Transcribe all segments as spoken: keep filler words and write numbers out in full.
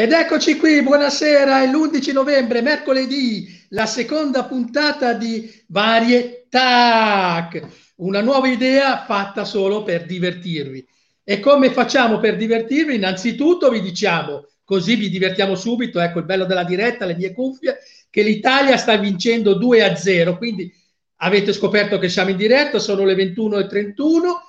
Ed eccoci qui, buonasera, è l'undici novembre, mercoledì, la seconda puntata di Varietà, una nuova idea fatta solo per divertirvi. E come facciamo per divertirvi? Innanzitutto vi diciamo, così vi divertiamo subito, ecco il bello della diretta, le mie cuffie, che l'Italia sta vincendo due a zero, quindi avete scoperto che siamo in diretta, sono le ventuno e trentuno,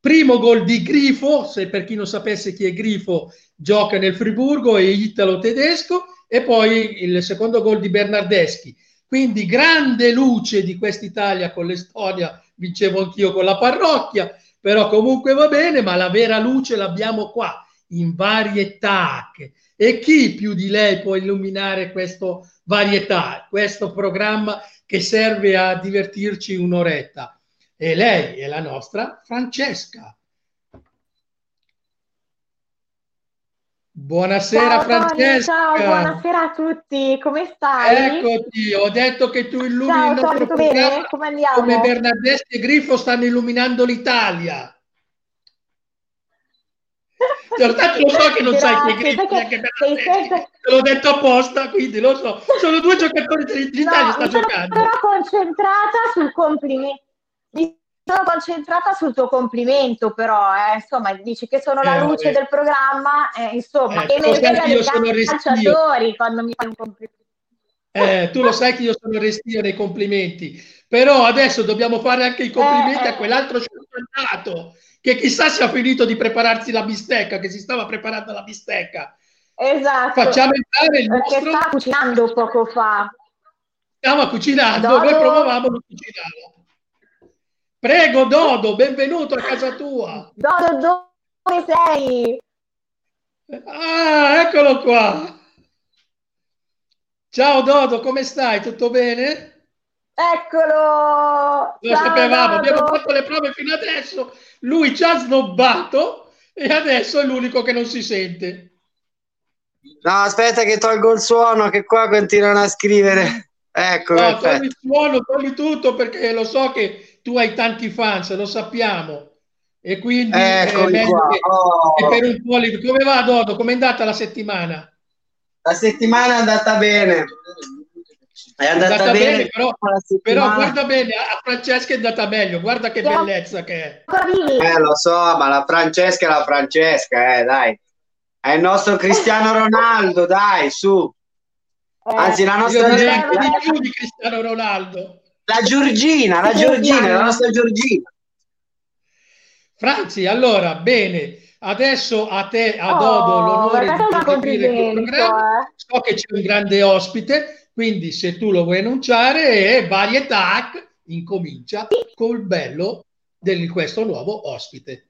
primo gol di Grifo, se per chi non sapesse chi è Grifo, gioca nel Friburgo, è italo-tedesco, e poi il secondo gol di Bernardeschi. Quindi grande luce di quest'Italia con l'Estonia, vincevo anch'io con la parrocchia, però comunque va bene, ma la vera luce l'abbiamo qua, in Varietà. E chi più di lei può illuminare questo Varietà, questo programma che serve a divertirci un'oretta? E lei è la nostra Francesca. Buonasera, ciao, Francesca. Tony, ciao, buonasera a tutti, come stai? Eccoti, ho detto che tu illumini ciao, il nostro Tony, programma, come andiamo? Come Bernardeschi e Grifo stanno illuminando l'Italia. Tanto lo so che non grazie, sai chi è Grifo, perché sei sempre... te l'ho detto apposta, quindi lo so. Sono due giocatori dell'Italia, no, sta giocando. Sono concentrata sul complimento. Mi sono concentrata sul tuo complimento, però eh, insomma dici che sono eh, la luce eh. del programma, eh, insomma eh, e lo sai che io sono calciatori quando mi fai un complimento. Eh, tu lo sai che io sono restio nei complimenti, però adesso dobbiamo fare anche i complimenti eh, a quell'altro scienziato che chissà se ha finito di prepararsi la bistecca, che si stava preparando la bistecca. Esatto. Facciamo entrare il nostro... Perché stava cucinando poco fa. Stava cucinando, Dodo. Noi provavamo a cucinare. Prego Dodo, benvenuto a casa tua. Dodo, dove sei? Ah, eccolo qua. Ciao Dodo, come stai? Tutto bene? Eccolo! Lo sapevamo, abbiamo fatto le prove fino adesso, lui ci ha snobbato e adesso è l'unico che non si sente. No, aspetta che tolgo il suono, che qua continuano a scrivere. Ecco, no, togli il suono, togli tutto, perché lo so che tu hai tanti fans, lo sappiamo, e quindi ecco eh, oh. per un po' li... Come va Dodo? Come è andata la settimana? La settimana è andata bene. È andata, è andata bene, bene però, però guarda bene, a Francesca è andata meglio, guarda che bellezza che è. Eh, lo so, ma la Francesca è la Francesca, eh, dai. È il nostro Cristiano Ronaldo, dai, su. Anzi, la nostra Io direi di più di Cristiano Ronaldo. La Giorgina, la Giorgina, la nostra Giorgina. Franci, allora, bene, adesso a te, a Dodo, oh, l'onore di contribuire il programma. So che c'è un grande ospite, quindi se tu lo vuoi annunciare, eh, Varietà incomincia col bello di questo nuovo ospite.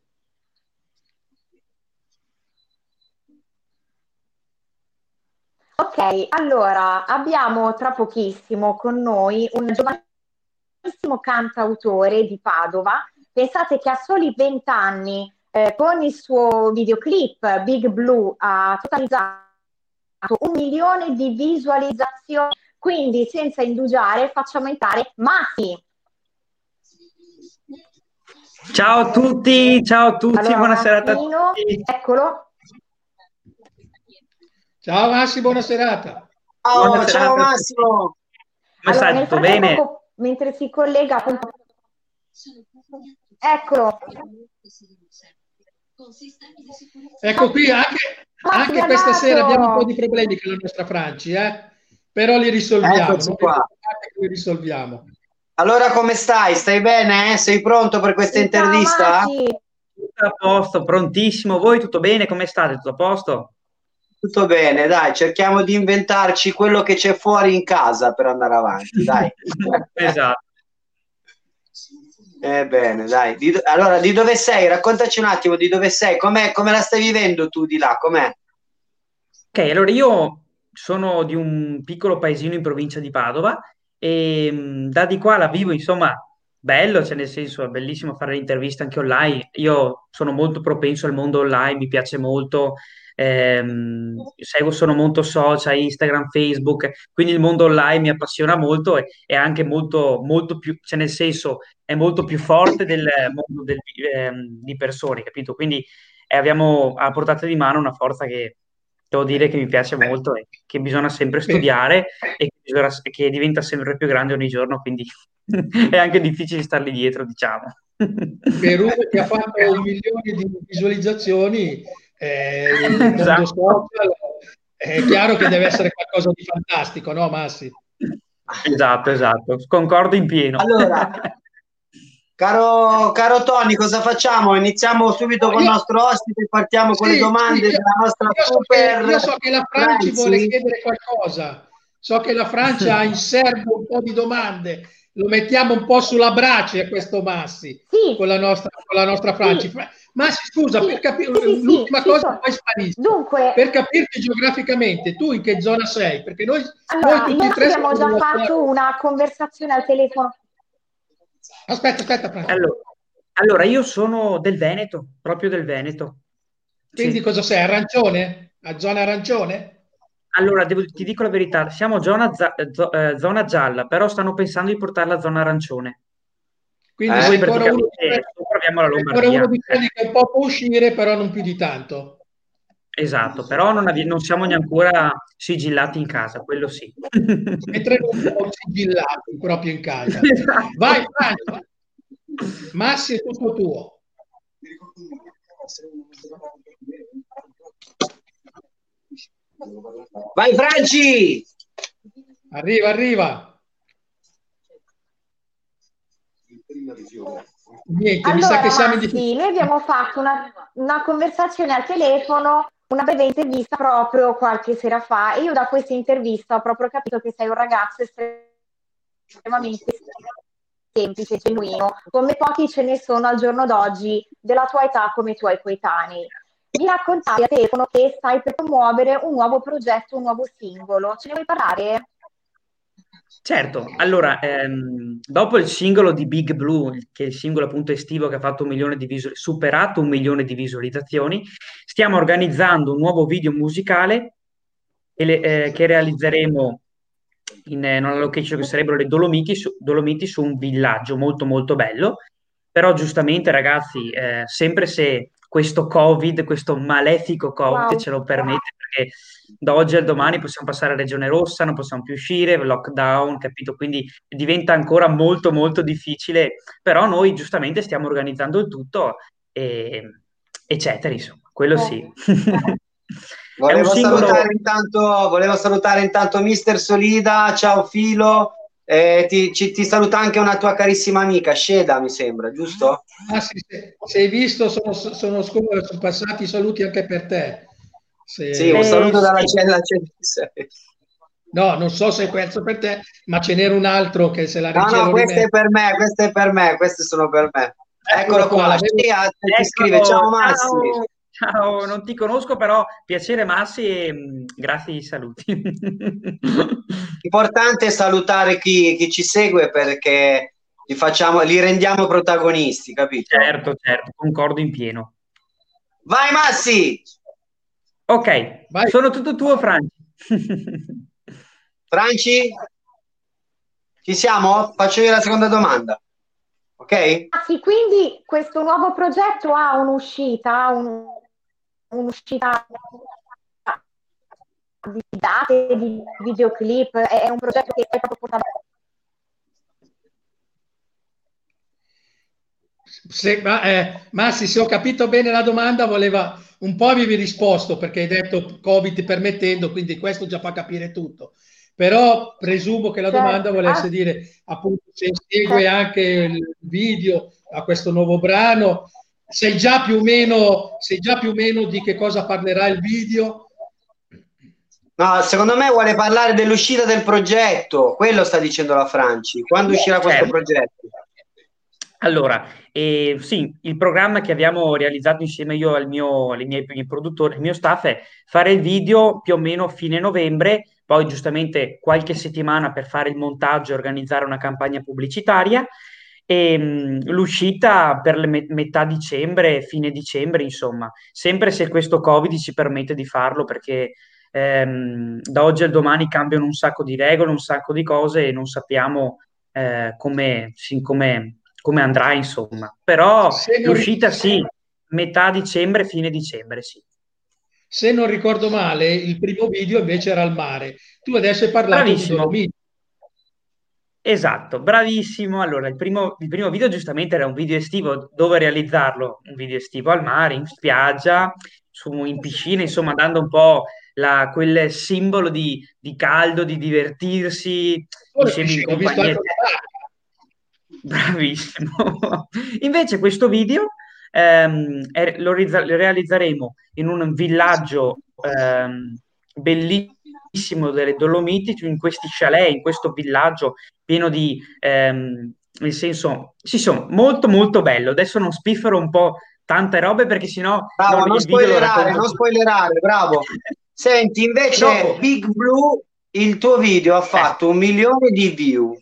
Ok, allora, abbiamo tra pochissimo con noi un giovane cantautore di Padova. Pensate che a soli venti anni eh, con il suo videoclip Big Blue ha totalizzato un milione di visualizzazioni, quindi senza indugiare facciamo entrare Massi. Ciao a tutti, ciao a tutti, allora, buonasera a tutti. Eccolo. Ciao Massi, buona serata. Oh, buona serata. Ciao Massimo. Come allora, stai? Tutto bene? Mentre si collega con... Eccolo. Ecco qui, anche, anche questa sera abbiamo un po' di problemi con la nostra Franci, eh? Però li risolviamo. Qua. Li risolviamo. Allora come stai? Stai bene? Eh? Sei pronto per questa sì, intervista? Tutto a posto, prontissimo. Voi tutto bene? Come state? Tutto a posto? Tutto bene, dai, cerchiamo di inventarci quello che c'è fuori in casa per andare avanti, dai. Esatto. Ebbene, dai. Di do- allora, di dove sei? Raccontaci un attimo di dove sei, com'è, come la stai vivendo tu di là, com'è? Ok, allora io sono di un piccolo paesino in provincia di Padova e mh, da di qua la vivo, insomma, bello, cioè nel senso è bellissimo fare le interviste anche online. Io sono molto propenso al mondo online, mi piace molto... Ehm, seguo sono molto social, Instagram, Facebook, quindi il mondo online mi appassiona molto e è anche molto, molto più, cioè nel senso è molto più forte del mondo del, ehm, di persone, capito? Quindi eh, abbiamo a portata di mano una forza che devo dire che mi piace molto è che bisogna sempre studiare e che, bisogna, che diventa sempre più grande ogni giorno, quindi è anche difficile stargli dietro, diciamo. Perù che ha fatto milioni di visualizzazioni eh, esatto. Social, è chiaro che deve essere qualcosa di fantastico, no Massi? Esatto, esatto, concordo in pieno. Allora, caro, caro Tony, cosa facciamo? Iniziamo subito con io, il nostro ospite, partiamo sì, con le domande sì, della nostra io super... So che, io so che la Francia Franzi. vuole chiedere qualcosa, so che la Francia ha in serbo un po' di domande, lo mettiamo un po' sulla brace a questo Massi, sì. con, la nostra, con la nostra Francia. Sì. Massi, scusa, sì. per capire sì, sì, l'ultima sì, cosa sì, poi sparisco. Dunque, per capirti geograficamente, tu in che zona sei? Perché noi, allora, noi, tutti noi tre abbiamo già fatto nostra... una conversazione al telefono. Aspetta, aspetta. Allora, allora, io sono del Veneto, proprio del Veneto. Quindi sì. cosa sei? Arancione? A zona arancione? Allora, devo, ti dico la verità, siamo zona, zona gialla, però stanno pensando di portarla a zona arancione. Quindi eh, sei ancora uno, uno di quelli che un po' può uscire, però non più di tanto. Esatto, però non, av- non siamo neanche ancora sigillati in casa, quello sì. Mentre non siamo sigillati proprio in casa. Esatto. Vai, vai. Massi, è tutto tuo. Vai, Franci! Arriva, arriva. Niente, allora, mi sa che siamo Massi, di... noi abbiamo fatto una, una conversazione al telefono, una breve intervista proprio qualche sera fa, e io da questa intervista ho proprio capito che sei un ragazzo estremamente semplice, genuino, come pochi ce ne sono al giorno d'oggi della tua età come i tuoi coetanei. Mi raccontavi al telefono che stai per promuovere un nuovo progetto, un nuovo singolo, ce ne vuoi parlare? Certo, allora ehm, dopo il singolo di Big Blue, che è il singolo appunto estivo che ha fatto un milione di visual- superato un milione di visualizzazioni, stiamo organizzando un nuovo video musicale che, le, eh, che realizzeremo in eh, una location che sarebbero le Dolomiti su, Dolomiti su un villaggio molto molto bello, però giustamente ragazzi eh, sempre se questo Covid, questo malefico Covid wow. ce lo permette, perché da oggi al domani possiamo passare a regione rossa, non possiamo più uscire, lockdown, capito? Quindi diventa ancora molto molto difficile, però noi giustamente stiamo organizzando il tutto e, eccetera, insomma, quello sì. Volevo, singolo... salutare intanto, volevo salutare intanto Mister Solida, ciao Filo, eh, ti, ci, ti saluta anche una tua carissima amica, Sheda mi sembra, giusto? Ah sì, se, se hai visto sono, sono, sono passati saluti anche per te. Se... Sì, un saluto eh, dalla sì. cella. No, non so se è questo per te, ma ce n'era un altro che se la no, ricevo. No, no, questo è per me, questo è per me, queste sono per me. Eccolo, Eccolo qua, la Scea ti scrive, ciao Massi. Ciao, ciao, non ti conosco, però piacere Massi e grazie ai saluti. Importante salutare chi, chi ci segue perché li, facciamo, li rendiamo protagonisti, capito? Certo, certo, concordo in pieno. Vai Massi! Ok, vai. Sono tutto tuo, Franci. Franci? Ci siamo? Faccio io la seconda domanda. Ok? Ah, sì, quindi questo nuovo progetto ha un'uscita, un, un'uscita di date, di videoclip, è un progetto che è proprio portato. Se, ma, eh, Massi, se ho capito bene la domanda, voleva un po' avevi risposto perché hai detto Covid permettendo, quindi questo già fa capire tutto, però presumo che la certo. domanda volesse ah. dire appunto se segue certo. anche il video a questo nuovo brano, sei già più o meno sei già più o meno di che cosa parlerà il video? No, secondo me vuole parlare dell'uscita del progetto, quello sta dicendo la Franci, quando uscirà certo. questo progetto? Allora, eh, sì, il programma che abbiamo realizzato insieme io al mio, alle mie, ai miei produttori, il mio staff è fare il video più o meno fine novembre, poi giustamente qualche settimana per fare il montaggio e organizzare una campagna pubblicitaria e mh, l'uscita per le met- metà dicembre, fine dicembre, insomma, sempre se questo Covid ci permette di farlo perché ehm, da oggi al domani cambiano un sacco di regole, un sacco di cose e non sappiamo eh, come... come come andrà insomma, però l'uscita sì, metà dicembre, fine dicembre sì. Se non ricordo male, il primo video invece era al mare. Tu adesso hai parlato Bravissimo. di Dolomiti. Esatto, bravissimo. Allora, il primo, il primo video giustamente era un video estivo. Dove realizzarlo? Un video estivo al mare, in spiaggia, su, in piscina, insomma, dando un po' la, quel simbolo di, di caldo, di divertirsi. Oh, insieme in compagnia. Bravissimo. Invece questo video ehm, è, lo rizza- realizzeremo in un villaggio ehm, bellissimo delle Dolomiti, in questi chalet, in questo villaggio pieno di ehm, nel senso sì, sono molto molto bello. Adesso non spiffero un po' tante robe perché sennò bravo, non, non spoilerare, non spoilerare, bravo. Senti, invece dopo, Big Blue, il tuo video ha fatto eh. un milione di view.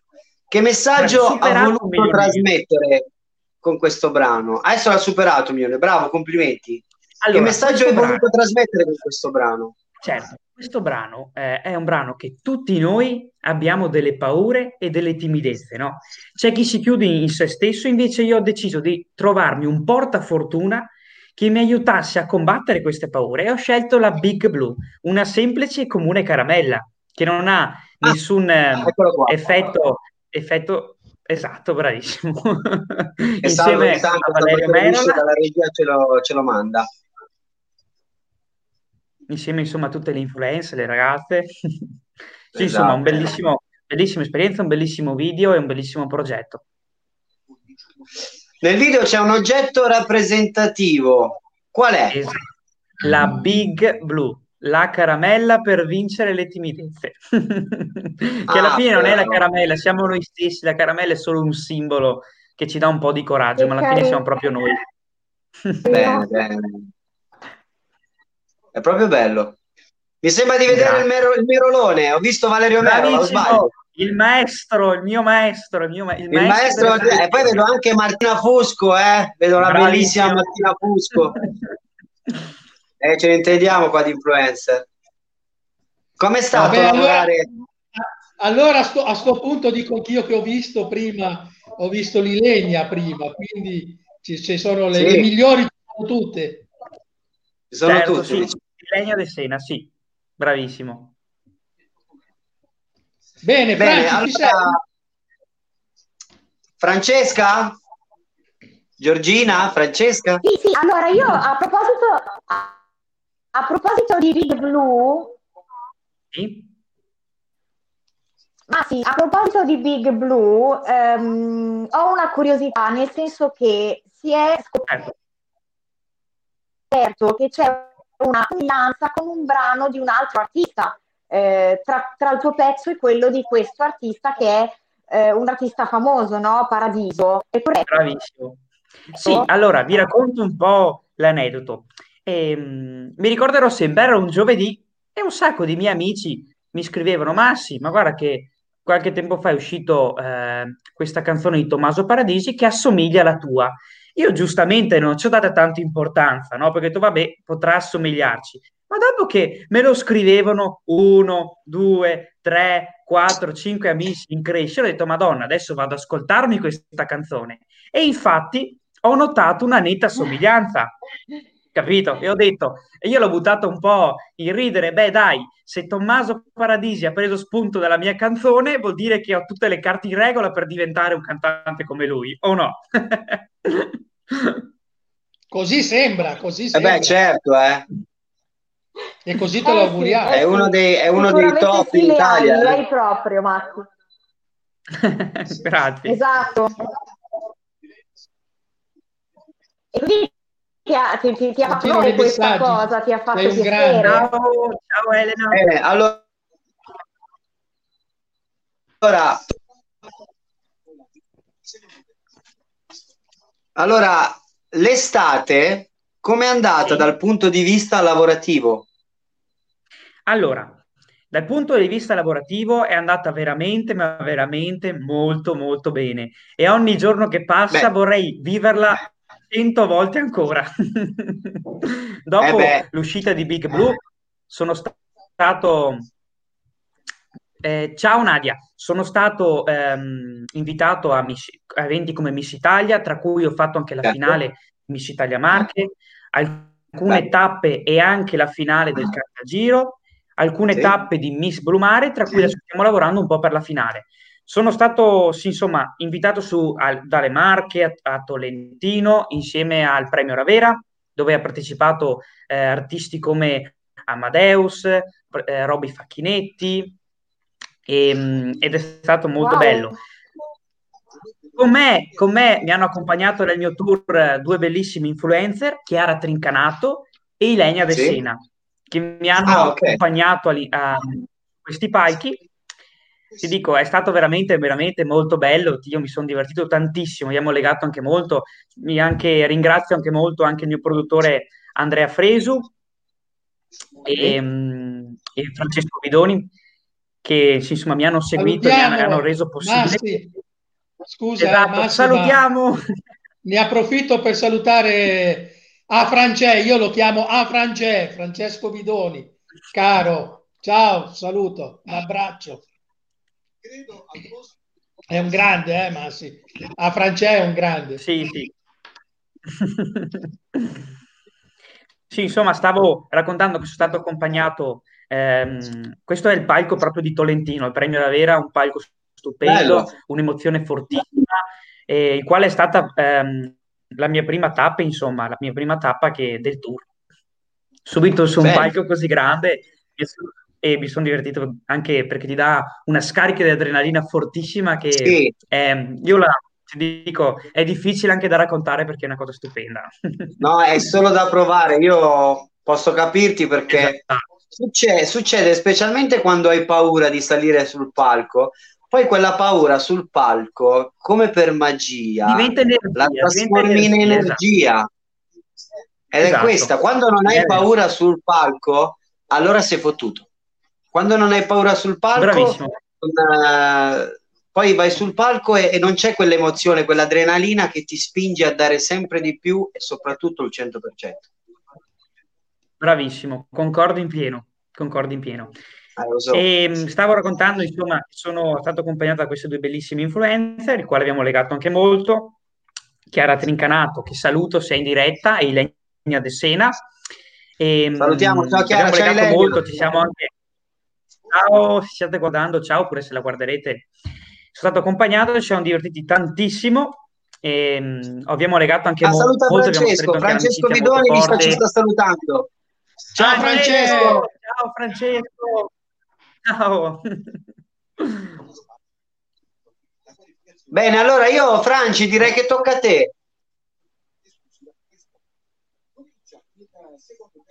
Che messaggio ha voluto trasmettere con questo brano? Adesso l'ha superato un milione, bravo, complimenti. Allora, che messaggio hai voluto trasmettere con questo brano? Certo. Questo brano eh, è un brano che tutti noi abbiamo delle paure e delle timidezze, no? C'è chi si chiude in se stesso, invece io ho deciso di trovarmi un portafortuna che mi aiutasse a combattere queste paure e ho scelto la Big Blue, una semplice e comune caramella che non ha nessun ah, effetto, effetto esatto, bravissimo. Insieme salvo, a Valerio Merla, dalla regia ce lo, ce lo manda. Insieme insomma a tutte le influencer, le ragazze sì, esatto. Insomma un bellissimo, bellissima esperienza, un bellissimo video e un bellissimo progetto. Nel video c'è un oggetto rappresentativo, qual è? Esatto. La Big Blue, la caramella per vincere le timidezze che ah, alla fine però non è la caramella, siamo noi stessi, la caramella è solo un simbolo che ci dà un po' di coraggio, ma alla fine siamo proprio noi. Bene, bene. È proprio bello. Mi sembra di vedere il, mer- il Merolone. Ho visto Valerio Merlo. Il maestro, il mio maestro, il mio ma- il il maestro. maestro del... E poi vedo anche Martina Fusco, eh? Vedo la Bravissimo. bellissima Martina Fusco. eh, ce ne intendiamo qua di influencer. Com'è stato Vabbè, lavorare? Allora, a sto, a sto punto dico anch'io che ho visto prima, ho visto l'Ilenia prima, quindi ci, ci sono le, sì. le migliori tutte. Sono certo, tutti. Sì. Ilenia De Sena, sì, bravissimo. Bene, bene. Francesca, allora... Francesca? Giorgina? Francesca? Sì, sì, allora io a proposito a proposito di Big Blue sì? Ah sì, a proposito di Big Blue ehm, ho una curiosità, nel senso che si è scoperto che c'è una somiglianza con un brano di un altro artista eh, tra, tra il tuo pezzo e quello di questo artista che è eh, un artista famoso, no? Paradiso. È corretto? Bravissimo. Sì, allora vi racconto un po' l'aneddoto. Ehm, mi ricorderò sempre, era un giovedì e un sacco di miei amici mi scrivevano Massi, ma guarda che qualche tempo fa è uscito eh, questa canzone di Tommaso Paradiso che assomiglia alla tua. Io giustamente non ci ho data tanta importanza, no? Perché ho detto, vabbè, potrà assomigliarci. Ma dopo che me lo scrivevano uno, due, tre, quattro, cinque amici in crescita, ho detto, Madonna, adesso vado ad ascoltarmi questa canzone. E infatti ho notato una netta somiglianza, capito? E ho detto, e io l'ho buttato un po' in ridere, beh dai, se Tommaso Paradiso ha preso spunto dalla mia canzone, vuol dire che ho tutte le carte in regola per diventare un cantante come lui, o no? Così sembra, così sembra. Eh beh, certo, eh. E così te eh, lo auguriamo. Sì, eh, è uno dei, è uno dei top sì, in Italia. Hai, eh. Lei proprio, Marco. Grazie. Esatto. E quindi ti ha, ti, ti, ti ha fatto questa messaggi. cosa, ti ha fatto Sei un piacere. Grande. Ciao, ciao Elena. Eh, allora... allora... Allora, l'estate com'è andata dal punto di vista lavorativo? Allora, dal punto di vista lavorativo è andata veramente, ma veramente molto, molto bene. E ogni giorno che passa beh. vorrei viverla cento volte ancora. Dopo eh l'uscita di Big Blue sono stato... Eh, ciao Nadia, sono stato ehm, invitato a, Miss, a eventi come Miss Italia, tra cui ho fatto anche la finale Miss Italia Marche, al alcune tappe e anche la finale del Caltagiro, alcune sì. tappe di Miss Blumare, tra cui sì. adesso stiamo lavorando un po' per la finale. Sono stato sì, insomma invitato su al, dalle Marche a, a Tolentino insieme al Premio Ravera, dove ha partecipato eh, artisti come Amadeus, eh, Roby Facchinetti, e, ed è stato molto wow. bello. Con me, con me mi hanno accompagnato nel mio tour due bellissimi influencer, Chiara Trincanato e Ilenia De Sena, sì. che mi hanno ah, okay. accompagnato a, a questi palchi. Ti dico, è stato veramente veramente molto bello, io mi sono divertito tantissimo, abbiamo legato anche molto, mi anche, ringrazio anche molto anche il mio produttore Andrea Fresu e, e Francesco Bidoni, che insomma mi hanno seguito e mi hanno, hanno reso possibile. Massi. Scusa, esatto. Massi, salutiamo. Ne approfitto per salutare a Francè, io lo chiamo a Francè, Francesco Bidoni, caro, ciao, saluto, un abbraccio. È un grande, eh, Massi. A Francesco è un grande. Sì, sì. Sì, insomma, stavo raccontando che sono stato accompagnato. Ehm, questo è il palco proprio di Tolentino, il Premio Ravera, un palco stupendo, bello. Un'emozione fortissima, eh, il quale è stata ehm, la mia prima tappa, insomma, la mia prima tappa che del tour. Subito su bello. Un palco così grande. E mi sono divertito anche perché ti dà una scarica di adrenalina fortissima che sì. è, io la ti dico, è difficile anche da raccontare perché è una cosa stupenda. No, è solo da provare, io posso capirti perché esatto. succede, succede specialmente quando hai paura di salire sul palco, poi quella paura sul palco, come per magia, diventa energia, la trasformi in energia. Esatto. Ed esatto. è questa, quando non hai paura sul palco, allora sei fottuto. Quando non hai paura sul palco, una... poi vai sul palco e, e non c'è quell'emozione, quell'adrenalina che ti spinge a dare sempre di più e soprattutto il cento per cento. Bravissimo, concordo in pieno, concordo in pieno. Ah, lo so. E, stavo raccontando, insomma, sono stato accompagnato da queste due bellissime influencer, il quale abbiamo legato anche molto, Chiara Trincanato, che saluto, sei in diretta, e Ilenia De Sena. E, salutiamo, ciao Chiara, abbiamo legato ciao, molto, ci siamo anche... Ciao, se state guardando, ciao, oppure se la guarderete. Sono stato accompagnato, ci siamo divertiti tantissimo. E, abbiamo legato anche ah, mo- saluta molto. Francesco, Francesco Vidoni mi sta, ci sta salutando. Ciao, ciao Francesco. Francesco! Ciao Francesco! Ciao! Bene, allora io, Franci, direi che tocca a te.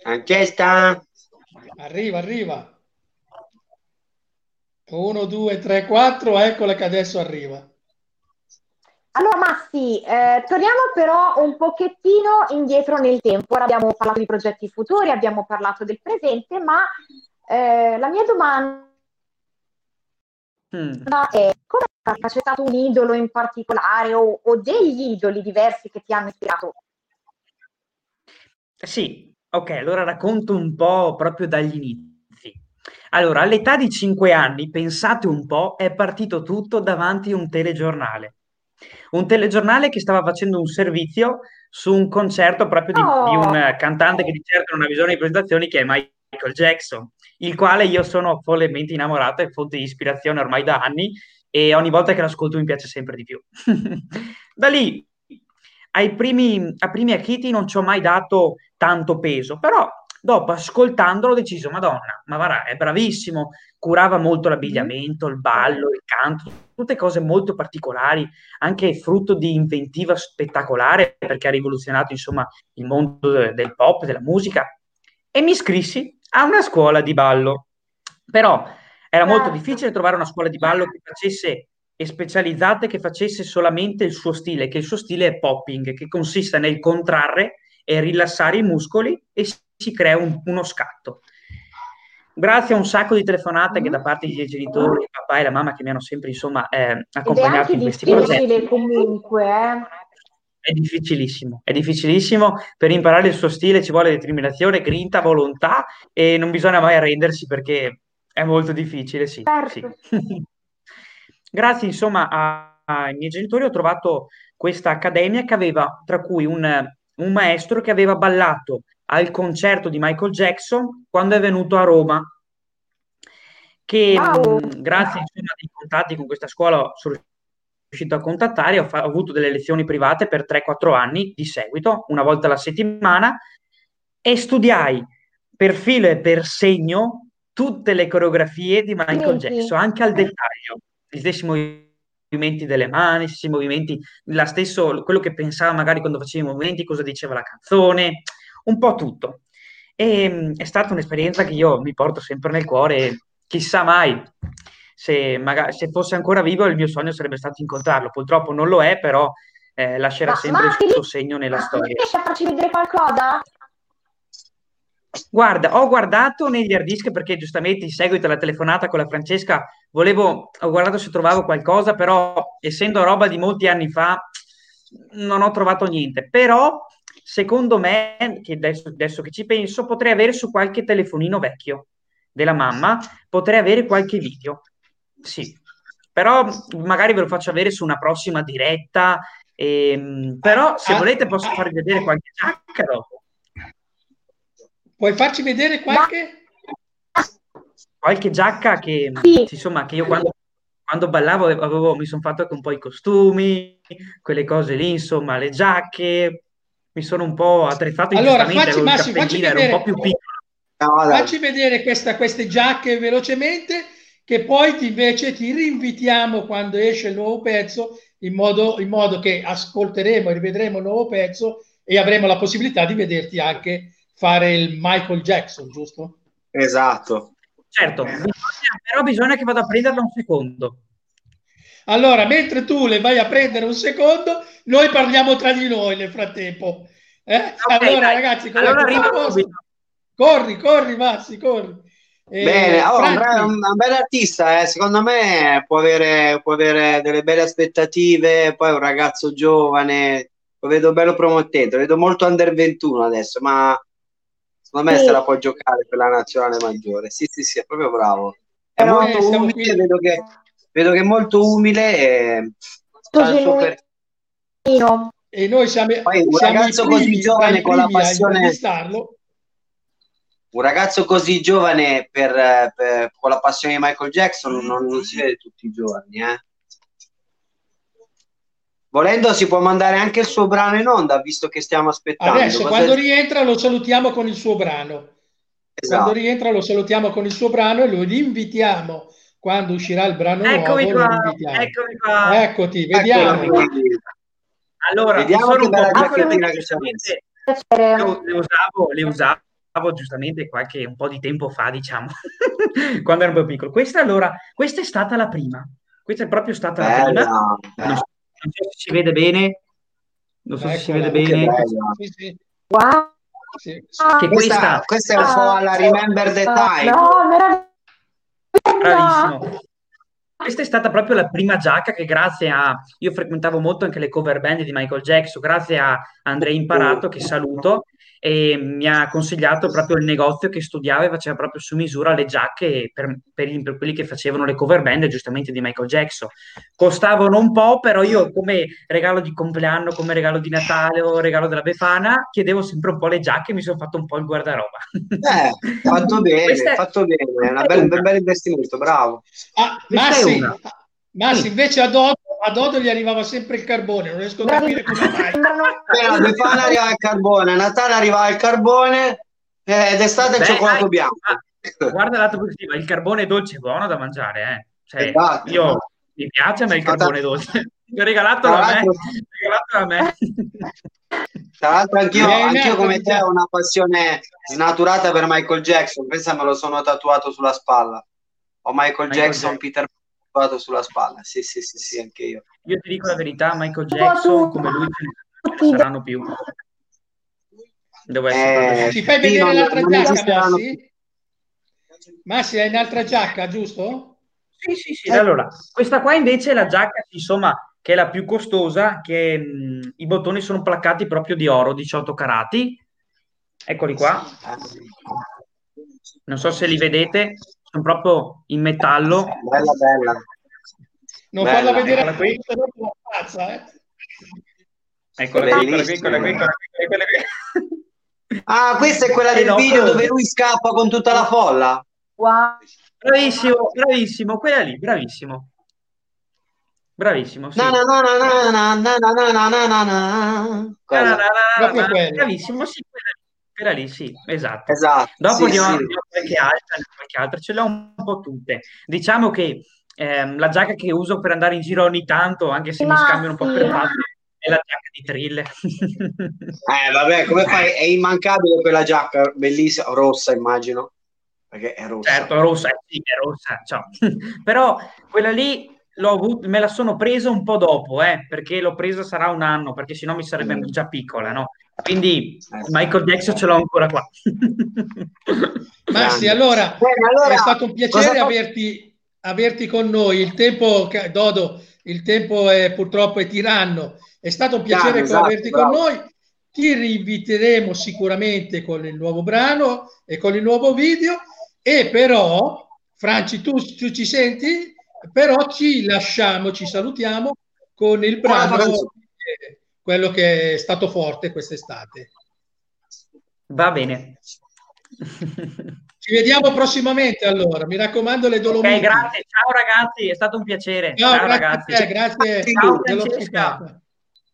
Francesca! Arriva, arriva! uno, due, tre, quattro, eccola che adesso arriva. Allora Massi, eh, torniamo però un pochettino indietro nel tempo. Ora abbiamo parlato di progetti futuri, abbiamo parlato del presente, ma eh, la mia domanda mm. è: come c'è stato un idolo in particolare o, o degli idoli diversi che ti hanno ispirato? Sì, ok, allora racconto un po' proprio dagli inizi. Allora, all'età di cinque anni, pensate un po', è partito tutto davanti a un telegiornale. Un telegiornale che stava facendo un servizio su un concerto proprio di, oh. di un cantante che di certo non ha bisogno di presentazioni, che è Michael Jackson, il quale io sono follemente innamorato, è fonte di ispirazione ormai da anni e ogni volta che lo ascolto mi piace sempre di più. Da lì, ai primi, ai primi acchiti non ci ho mai dato tanto peso, però... Dopo, ascoltandolo, ho deciso, Madonna, ma varrà, è bravissimo, curava molto l'abbigliamento, il ballo, il canto, tutte cose molto particolari, anche frutto di inventiva spettacolare, perché ha rivoluzionato, insomma, il mondo del pop, della musica. E mi iscrissi a una scuola di ballo. Però era molto difficile trovare una scuola di ballo che facesse, e specializzate, che facesse solamente il suo stile, che il suo stile è popping, che consiste nel contrarre e rilassare i muscoli e si crea un, uno scatto. Grazie a un sacco di telefonate mm. che da parte dei genitori, il papà e la mamma che mi hanno sempre insomma eh, accompagnato in questi progetti. È difficile comunque. Eh. È difficilissimo, è difficilissimo. Per imparare il suo stile ci vuole determinazione, grinta, volontà e non bisogna mai arrendersi perché è molto difficile, sì. Certo. Sì. Grazie insomma a, ai miei genitori ho trovato questa accademia che aveva tra cui un, un maestro che aveva ballato al concerto di Michael Jackson quando è venuto a Roma, che wow. mh, grazie a dei contatti con questa scuola sono riuscito a contattare. Ho, fa- ho avuto delle lezioni private per tre quattro anni di seguito, una volta alla settimana, e studiai per filo e per segno tutte le coreografie di Michael Jackson, anche al dettaglio, gli stessi movimenti delle mani, gli stessi movimenti, la stesso, quello che pensava magari quando faceva i movimenti, cosa diceva la canzone, un po' tutto. E è stata un'esperienza che io mi porto sempre nel cuore. Chissà mai, se, magari, se fosse ancora vivo il mio sogno sarebbe stato incontrarlo, purtroppo non lo è, però eh, lascerà ma, sempre ma il suo segno nella ma storia. Riesci a farci vedere qualcosa? Guarda, ho guardato negli hard disk perché giustamente in seguito alla telefonata con la Francesca volevo, ho guardato se trovavo qualcosa, però essendo roba di molti anni fa non ho trovato niente, però secondo me, che adesso, adesso che ci penso, potrei avere su qualche telefonino vecchio della mamma, potrei avere qualche video, sì, però magari ve lo faccio avere su una prossima diretta, ehm, però se volete posso farvi vedere qualche giacca dopo. Puoi farci vedere qualche? Qualche giacca che, sì. insomma, che io quando, quando ballavo avevo, mi sono fatto anche un po' i costumi, quelle cose lì, insomma, le giacche, mi sono un po' attrezzato. Allora, facci, Massi, facci vedere. Ero un po' più piccolo. No, facci vedere questa, queste giacche velocemente, che poi ti, invece ti rinvitiamo quando esce il nuovo pezzo, in modo, in modo che ascolteremo e rivedremo il nuovo pezzo e avremo la possibilità di vederti anche fare il Michael Jackson, giusto? Esatto. Certo, però bisogna che vado a prenderlo un secondo. Allora, mentre tu le vai a prendere un secondo, noi parliamo tra di noi nel frattempo. Eh? Okay, allora, dai. Ragazzi, con allora corri, corri, Massi, corri. Eh, Bene, oh, un, bra- un, un bel artista, eh. Secondo me può avere, può avere delle belle aspettative, poi è un ragazzo giovane, lo vedo bello promettente, lo vedo molto under ventuno adesso, ma secondo me sì. se la può giocare per la nazionale maggiore. Sì, sì, sì, è proprio bravo. È eh, molto umile, vedo che, vedo che è molto umile e sta il suo per... E noi siamo, poi, un siamo ragazzo primi, così giovane con la passione... Un ragazzo così giovane per, per, con la passione di Michael Jackson non, non si vede tutti i giorni. Eh. Volendo si può mandare anche il suo brano in onda, visto che stiamo aspettando. Adesso, Cosa quando è... rientra, lo salutiamo con il suo brano. Esatto. Quando rientra, lo salutiamo con il suo brano e lo invitiamo. Quando uscirà il brano eccomi nuovo, qua, lo invitiamo. Eccomi qua. Eccoti, vediamo. Eccomi. Allora, vediamo che bella giacchettina che ci ha messo. Io le usavo, le usavo. Giustamente qualche un po' di tempo fa, diciamo, quando ero un po' piccolo. Questa allora, questa è stata la prima. Questa è proprio stata bella, la prima. Bella. Non so se si vede bene. Non so ecco, se si vede bene. Sì, sì. Wow. Sì. Che questa, questa è un po' alla Remember the Time. No, meraviglioso. Bravissimo. Questa è stata proprio la prima giacca che grazie a... Io frequentavo molto anche le cover band di Michael Jackson, grazie a Andrea Imparato, che saluto, e mi ha consigliato proprio il negozio che studiava e faceva proprio su misura le giacche per, per, per quelli che facevano le cover band, giustamente, di Michael Jackson. Costavano un po', però io come regalo di compleanno, come regalo di Natale o regalo della Befana, chiedevo sempre un po' le giacche e mi sono fatto un po' il guardaroba. Eh, fatto bene, Questa... fatto bene, una bella, un bel investimento, bravo. Ah, Massi, Massi invece ad oggi a Dodo gli arrivava sempre il carbone, non riesco a capire come mai. La Befana arrivava il carbone, Natale arrivava il carbone eh, ed estate il cioccolato bianco. Ah, guarda il lato positivo, il carbone dolce è buono da mangiare, eh. Cioè, esatto, io no. mi piace, ma il carbone dolce l'ho regalato da me. Regalato da me. Tra l'altro anch'io, anch'io come te ho una passione snaturata per Michael Jackson, pensa me lo sono tatuato sulla spalla. Ho Michael, Michael Jackson, Jackson, Peter vado sulla spalla, sì sì sì sì anche io io ti dico la verità, Michael Jackson come lui ce ne saranno più. Dove eh, ci fai vedere non, l'altra non giacca Massi? Massi hai un'altra giacca, giusto? Sì sì sì eh. Allora questa qua invece è la giacca insomma che è la più costosa, che mh, i bottoni sono placcati proprio di oro, diciotto carati, eccoli qua, non so se li vedete, sono proprio in metallo. Bella, bella. Non bella, farla vedere la qui. Pazza, eh. Eccola qui, eccola qui, eccola qui, eccola qui. Ah, questa è quella del eh no, video dove lui scappa con tutta la folla. Wow. Bravissimo, bravissimo, quella lì, bravissimo. Bravissimo, sì. Bravissimo, sì, quella lì, sì, esatto. Esatto. Dopo sì, ne ho, sì. ne ho qualche altra, ne ho qualche altra, ce le ho un po' tutte. Diciamo che ehm, la giacca che uso per andare in giro ogni tanto, anche se ma mi scambiano sì. un po' per l'altro, è la giacca di Trille. Eh, vabbè, come fai? È immancabile quella giacca, bellissima, rossa, immagino. Perché è rossa. Certo, rossa, sì, è rossa, ciao. Però quella lì l'ho avuto, me la sono presa un po' dopo, eh, perché l'ho presa sarà un anno, perché sennò mi sarebbe mm. già piccola, no? Quindi Michael Jackson ce l'ho ancora qua. Massi, allora, Bene, allora è stato un piacere averti, averti con noi. Il tempo, Dodo, il tempo è purtroppo è tiranno. È stato un piacere Chiaro, esatto, averti bravo. con noi. Ti rinviteremo sicuramente con il nuovo brano e con il nuovo video. E però, Franci, tu, tu ci senti? Però ci lasciamo, ci salutiamo con il brano, ah, quello che è stato forte quest'estate. Va bene. Ci vediamo prossimamente allora, mi raccomando le Dolomiti. Ok, grazie, ciao ragazzi, è stato un piacere. Ciao, ciao ragazzi. Te, grazie. Ciao Francesca.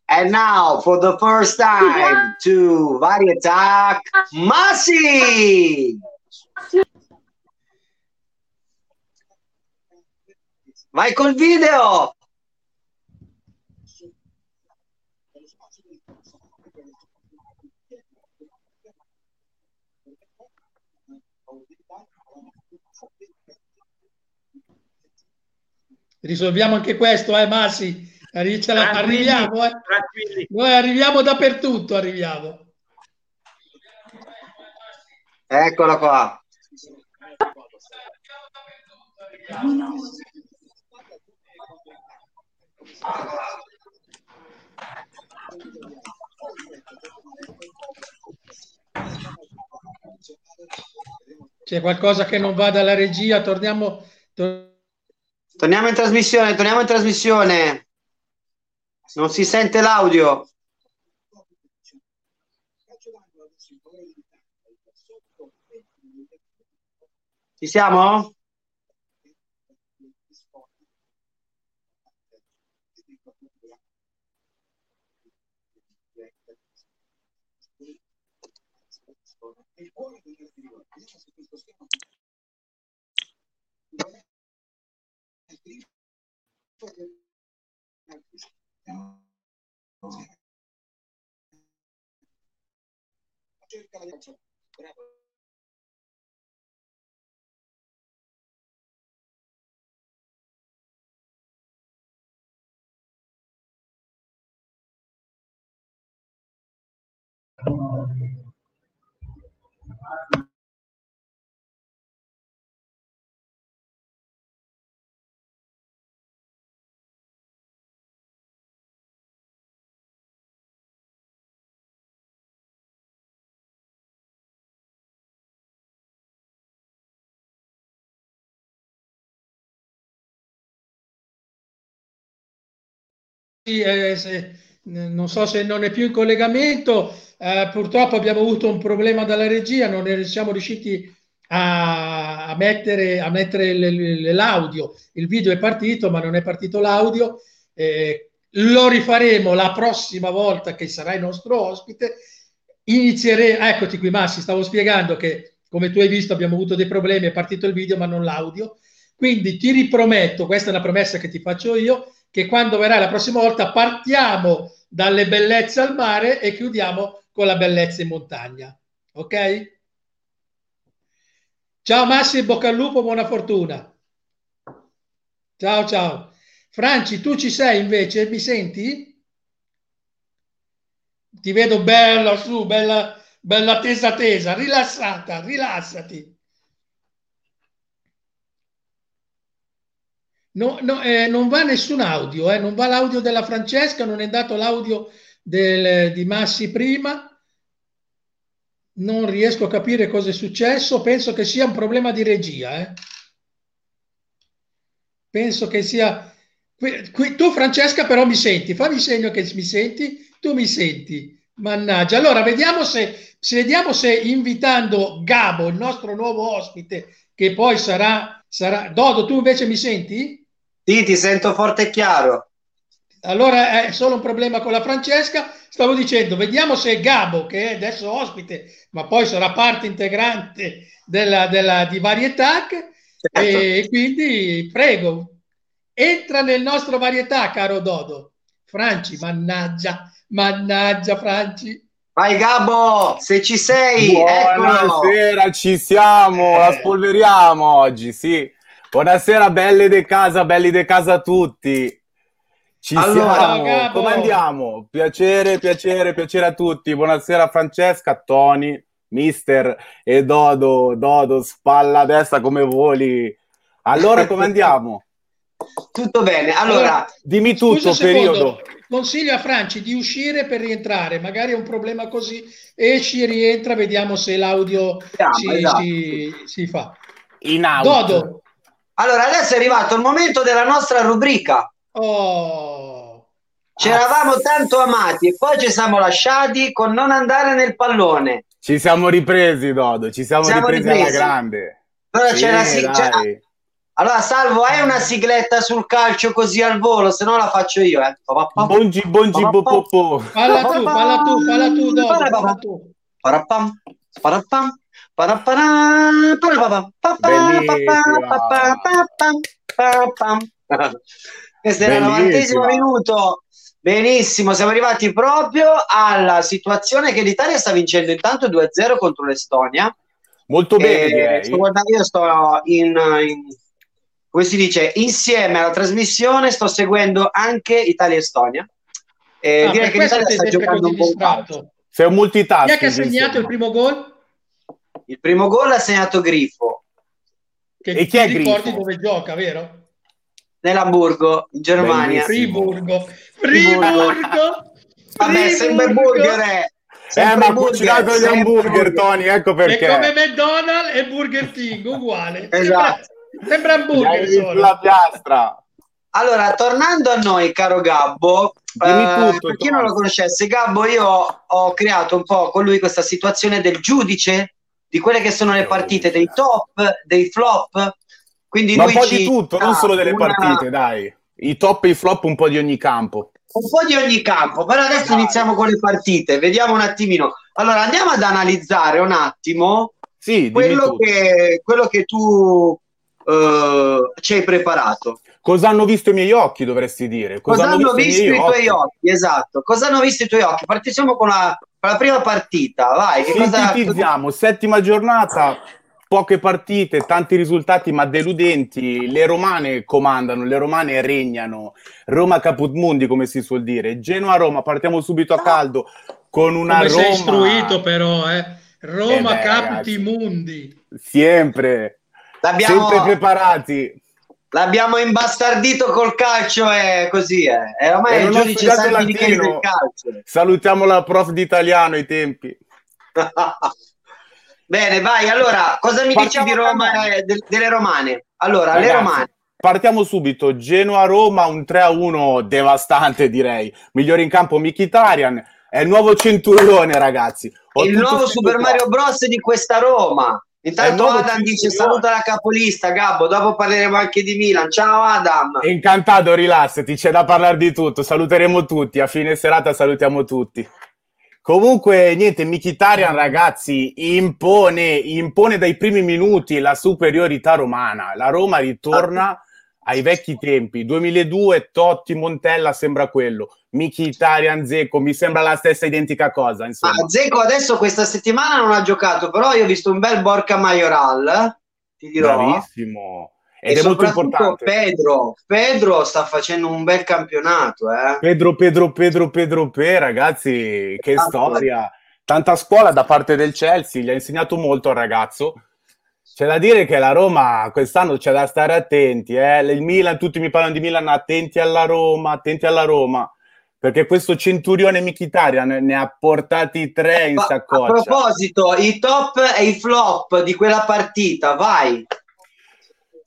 And now for the first time to Varietà Massi. Vai col video! Risolviamo anche questo, eh Massi? Arriviamo, eh? Noi arriviamo dappertutto, arriviamo. Eccola qua. No. C'è qualcosa che non va dalla regia, torniamo tor- torniamo in trasmissione, torniamo in trasmissione. Non si sente l'audio. Ci siamo? Cerca sì, eh, se, non so se non è più in collegamento. Uh, purtroppo abbiamo avuto un problema dalla regia, non siamo riusciti a, a mettere, a mettere le, le, l'audio. Il video è partito, ma non è partito l'audio. Eh, lo rifaremo la prossima volta che sarai nostro ospite. Inizieremo, eccoti qui Massi, stavo spiegando che come tu hai visto abbiamo avuto dei problemi, è partito il video ma non l'audio. Quindi ti riprometto, questa è una promessa che ti faccio io, che quando verrai la prossima volta partiamo dalle bellezze al mare e chiudiamo con la bellezza in montagna, ok? Ciao Massi, bocca al lupo, buona fortuna. Ciao ciao. Franci, tu ci sei invece? Mi senti? Ti vedo bella su, bella, bella tesa tesa, rilassata, rilassati. No, no, eh, non va nessun audio, eh, non va l'audio della Francesca, non è dato l'audio del, di Massi prima. Non riesco a capire cosa è successo, penso che sia un problema di regia, eh. Penso che sia qui, qui, tu Francesca però mi senti, fammi segno che mi senti, tu mi senti, Mannaggia, allora vediamo se, se, vediamo se invitando Gabo, il nostro nuovo ospite, che poi sarà, sarà... Dodo, tu invece mi senti? Sì, ti sento forte e chiaro. Allora è solo un problema con la Francesca. Stavo dicendo, vediamo se Gabo, che è adesso ospite, ma poi sarà parte integrante della, della, di Varietà, certo. E quindi prego, entra nel nostro Varietà, caro Dodo. Franci, mannaggia, mannaggia Franci. Vai Gabbo, se ci sei, eccolo. Buonasera, ci siamo, eh. la spolveriamo oggi, sì. Buonasera, belle de casa, belli de casa a tutti. Ci allora, siamo, Gabbo. Come andiamo? Piacere, piacere, piacere a tutti. Buonasera Francesca, Tony, Mister e Dodo, Dodo, spalla a destra come voli. Allora, come andiamo? Tutto bene, allora, allora dimmi tutto, periodo. Consiglio a Franci di uscire per rientrare, magari è un problema così, esci, rientra, vediamo se l'audio ah, si, esatto. si, si fa. In audio. Dodo. Allora, adesso è arrivato il momento della nostra rubrica. Oh. C'eravamo ah. tanto amati e poi ci siamo lasciati con non andare nel pallone. Ci siamo ripresi, Dodo, ci siamo, siamo ripresi, ripresi alla grande. Allora sì, c'era... Sì, c'era... Allora, Salvo, hai una sigletta sul calcio così al volo? Se no la faccio io. Eh. Bongi, bongi, bo, bo, bo. Falla tu, falla tu, falla tu, Dodo, falla tu. Parapam, parapam, parapam, parapam, parapam. Questo era il novantesimo minuto. Benissimo, siamo arrivati proprio alla situazione che l'Italia sta vincendo intanto due a zero contro l'Estonia. Molto bene. Sto guardando, io sto in... in come si dice, insieme alla trasmissione sto seguendo anche Italia-Estonia. Eh, ah, direi che l'Italia sta giocando un buon calcio. Sei un multitasking. Chi è che ha segnato il primo gol? Il primo gol l'ha segnato Grifo. Che e chi è Grifo? Ti ricordi dove gioca, vero? Nell'Amburgo, in Germania. Friburgo. Friburgo. Friburgo. Vabbè, sembra burger, eh. Eh, ma cucinato gli hamburger, Tony, ecco perché. È come McDonald's e Burger King, uguale. Esatto. Sembra un burger la piastra. Allora, tornando a noi, caro Gabbo, eh, tutto, per chi non lo conoscesse, Gabbo, io ho creato un po' con lui questa situazione del giudice di quelle che sono le partite, dei top, dei flop. Quindi ma lui un po' di tutto, non solo delle una... partite, dai, i top e i flop un po' di ogni campo. Un po' di ogni campo, però adesso dai. Iniziamo con le partite, vediamo un attimino. Allora, andiamo ad analizzare un attimo sì, quello, che, quello che tu... Uh, ci hai preparato. Cosa hanno visto i miei occhi, dovresti dire. Cosa, Cosa hanno visto, visto i, i tuoi occhi? Esatto. Cosa hanno visto i tuoi occhi? Partiamo con la, con la prima partita. Vai. Che sintetizziamo. Cosa... Settima giornata, poche partite, tanti risultati ma deludenti. Le romane comandano, le romane regnano. Roma caput mundi, come si suol dire. Genoa-Roma, partiamo subito a caldo con una come Roma. Sei istruito però, eh. Roma eh beh, caput mundi. Sempre. L'abbiamo, sempre preparati, l'abbiamo imbastardito col calcio e così è, è ormai è il giudice del calcio. Salutiamo la prof di italiano ai tempi. Bene, vai, allora cosa mi partiamo dici di Roma, eh, de, delle romane? Allora, ragazzi, le romane partiamo subito. Genoa-Roma, un tre a uno devastante, direi. Migliore in campo Mkhitaryan, è il nuovo centurione, ragazzi. Ho il nuovo Super Mario Bros di questa Roma. Intanto Adam dice saluta la capolista Gabbo, dopo parleremo anche di Milan. Ciao Adam. Incantato, rilassati, c'è da parlare di tutto, saluteremo tutti, a fine serata salutiamo tutti. Comunque niente, Mkhitaryan ragazzi impone, impone dai primi minuti la superiorità romana. La Roma ritorna ai vecchi tempi, duemiladue, Totti, Montella, sembra quello. Mkhitaryan, Dzeko, mi sembra la stessa identica cosa, insomma. Ah, Dzeko adesso questa settimana non ha giocato, però io ho visto un bel Borja Mayoral, ti dirò. Bravissimo. Ed e è molto importante. Pedro, Pedro sta facendo un bel campionato, eh. Pedro, Pedro, Pedro, Pedro, Pedro, ragazzi, che ah, storia. Tanta scuola da parte del Chelsea, gli ha insegnato molto al ragazzo. C'è da dire che la Roma quest'anno c'è da stare attenti, eh. Il Milan, tutti mi parlano di Milan, attenti alla Roma, attenti alla Roma, perché questo centurione Mkhitaryan ne ha portati tre in saccoccia. A proposito, i top e i flop di quella partita, vai.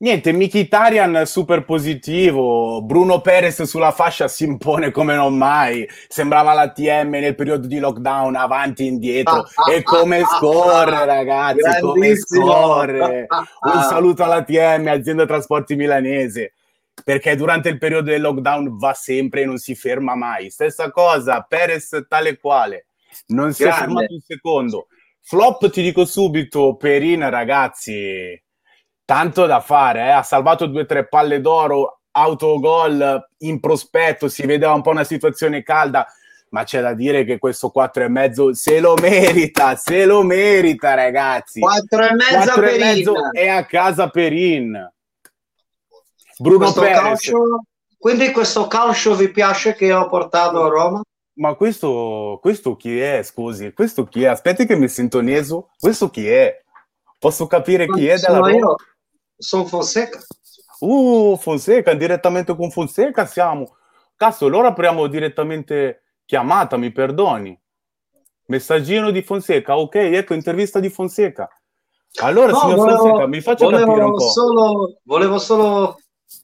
Niente, Mkhitaryan super positivo, Bruno Perez sulla fascia si impone come non mai, sembrava la T M nel periodo di lockdown, avanti e indietro, ah, e come ah, scorre ah, ragazzi, come scorre, ah, ah, un saluto alla T M, azienda trasporti milanese, perché durante il periodo del lockdown va sempre e non si ferma mai, stessa cosa, Perez tale quale, non si è fermato un secondo, flop ti dico subito, Perin ragazzi... Tanto da fare, eh? Ha salvato due o tre palle d'oro, autogol in prospetto, si vedeva un po' una situazione calda, ma c'è da dire che questo quattro e mezzo se lo merita, se lo merita ragazzi. Quattro e mezzo, quattro Perin. E mezzo è a casa Perin. Bruno Perez. Quindi questo calcio vi piace che ho portato a Roma? Ma questo, questo chi è? Scusi, questo chi è? Aspetti che mi sintonizzo. Questo chi è? Posso capire chi è della Roma? Sono Fonseca. Uh, Fonseca, direttamente con Fonseca siamo. Cazzo, allora apriamo direttamente chiamata, mi perdoni. Messaggino di Fonseca, ok, ecco, intervista di Fonseca. Allora, no, signor volevo, Fonseca, mi faccia capire un po'. Solo, volevo solo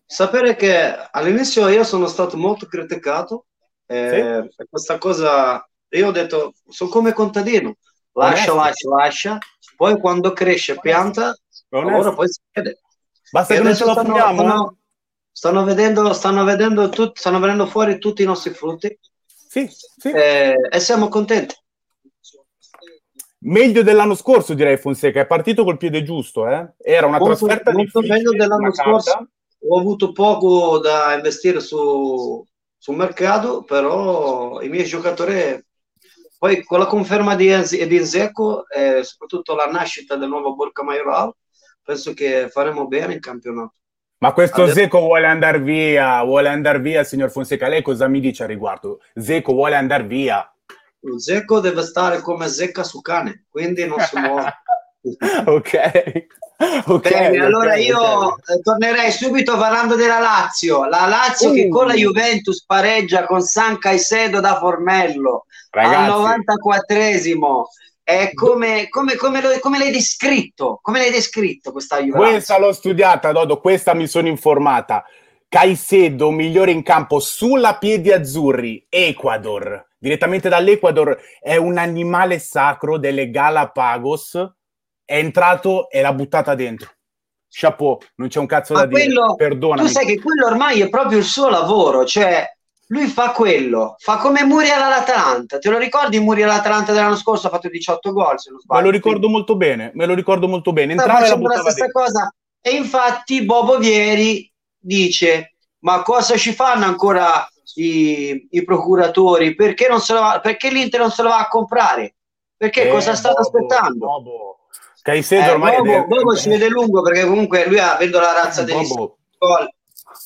sapere che all'inizio io sono stato molto criticato. Eh, sì? Per questa cosa io ho detto, sono come contadino. Lascia, lascia, lascia. Poi quando cresce pianta, allora poi si vede. Basta che non ce la prendiamo. Stanno, stanno vedendo, stanno vedendo tut, stanno venendo fuori tutti i nostri frutti. Sì, sì. Eh, e siamo contenti. Meglio dell'anno scorso, direi Fonseca. È partito col piede giusto, eh? Era una molto, trasferta molto difficile. Meglio dell'anno scorso. Ho avuto poco da investire su sul mercato, però i miei giocatori. Poi con la conferma di, di Dzeko e eh, soprattutto la nascita del nuovo Borja Mayoral, penso che faremo bene il campionato. Ma questo adesso... Dzeko vuole andare via, vuole andare via, signor Fonseca. Lei cosa mi dice al riguardo? Dzeko vuole andare via. Dzeko deve stare come zecca su cane, quindi non si muove. Ok. Okay, bene, allora okay, io okay. tornerei subito parlando della Lazio, la Lazio uh. che con la Juventus pareggia con San Caicedo da Formello. Ragazzi. Al novantaquattresimo è come, come, come, lo, come l'hai descritto come l'hai descritto questa Juventus? Questa l'ho studiata, Dodo, questa mi sono informata. Caicedo migliore in campo sulla piedi azzurri, Ecuador, direttamente dall'Ecuador, è un animale sacro delle Galapagos, è entrato e l'ha buttata dentro. Chapeau, non c'è un cazzo ma da quello, dire, perdonami. Tu sai che quello ormai è proprio il suo lavoro, cioè lui fa quello, fa come Muriel all'Atalanta, te lo ricordi Muriel all'Atalanta dell'anno scorso? Ha fatto diciotto gol, se non sbaglio. Me lo ricordo molto bene, me lo ricordo molto bene. Entrava e la buttava la stessa dentro. Cosa. E infatti Bobo Vieri dice, ma cosa ci fanno ancora i, i procuratori? Perché, non se lo va, perché l'Inter non se lo va a comprare? Perché eh, cosa stanno aspettando? Bobo. Caicedo eh, ormai Bobo, è Bobo ci vede lungo perché comunque lui ha avendo la razza degli gol.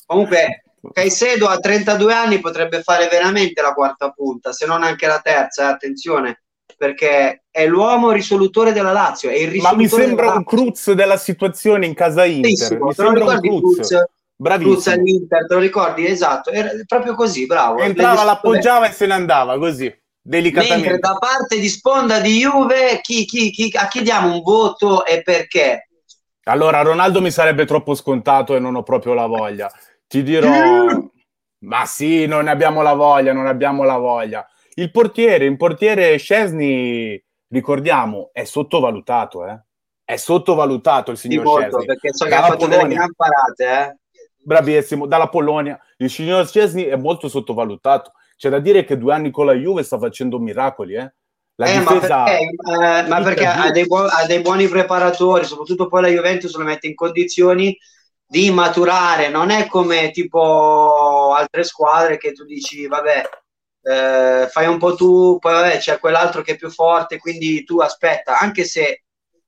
Comunque Caicedo a trentadue anni potrebbe fare veramente la quarta punta, se non anche la terza, attenzione, perché è l'uomo risolutore della Lazio, è il risolutore. Ma mi sembra un Cruz della situazione in casa Inter. Bravissimo, mi sembra un Cruz. Bravissimo. Cruz all'Inter, te lo ricordi? Esatto, era proprio così, bravo. Entrava, l'appoggiava e se ne andava così. Mentre da parte di sponda di Juve chi, chi, chi, a chi diamo un voto e perché? Allora Ronaldo mi sarebbe troppo scontato e non ho proprio la voglia, ti dirò mm. ma sì, non abbiamo la voglia non abbiamo la voglia il portiere, il portiere Szczęsny, ricordiamo, è sottovalutato eh? È sottovalutato il signor Szczęsny perché so che ha fatto delle gran parate eh? Bravissimo, dalla Polonia il signor Szczęsny è molto sottovalutato. C'è da dire che due anni con la Juve sta facendo miracoli, eh? La eh, difesa... Ma perché, eh, ma perché ha, dei buoni, ha dei buoni preparatori, soprattutto poi la Juventus lo mette in condizioni di maturare, non è come tipo altre squadre che tu dici, vabbè, eh, fai un po' tu, poi vabbè c'è quell'altro che è più forte, quindi tu aspetta, anche se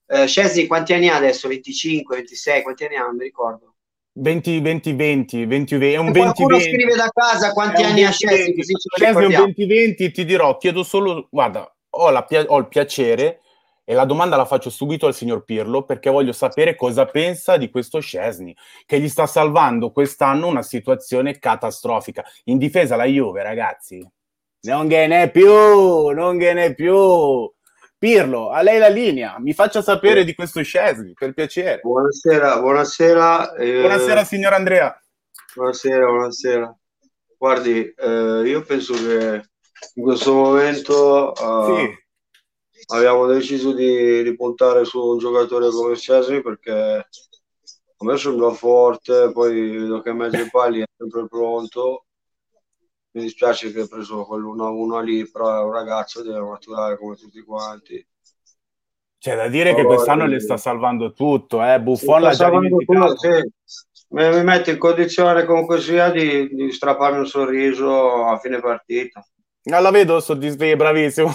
eh, Szczęsny quanti anni ha adesso? venticinque, ventisei, quanti anni ha? Non mi ricordo. venti venti venti venti venti è un venti venti. Qualcuno scrive da casa quanti anni ha Szczęsny, così ci ricordiamo. venti venti ti dirò, chiedo solo, guarda, ho, la, ho il piacere e la domanda la faccio subito al signor Pirlo perché voglio sapere cosa pensa di questo Szczęsny che gli sta salvando quest'anno una situazione catastrofica. In difesa la Juve, ragazzi, non che ne è più, non che ne è più. Pirlo, a lei la linea, mi faccia sapere di questo Szczęsny, per piacere. Buonasera, buonasera. Eh... Buonasera signor Andrea. Buonasera, buonasera. Guardi, eh, io penso che in questo momento eh, sì. abbiamo deciso di, di puntare su un giocatore come Szczęsny perché a me sembra forte, poi vedo che a mezzo pali è sempre pronto. Mi dispiace che ho preso quell'uno a uno lì, però è un ragazzo, deve maturare come tutti quanti. C'è da dire, però che quest'anno è... le sta salvando tutto, eh? Buffon l'ha già dimenticato. Tutto, sì. Mi, mi mette in condizione comunque sia di, di strapparmi un sorriso a fine partita. No, la vedo soddisfatta, bravissimo.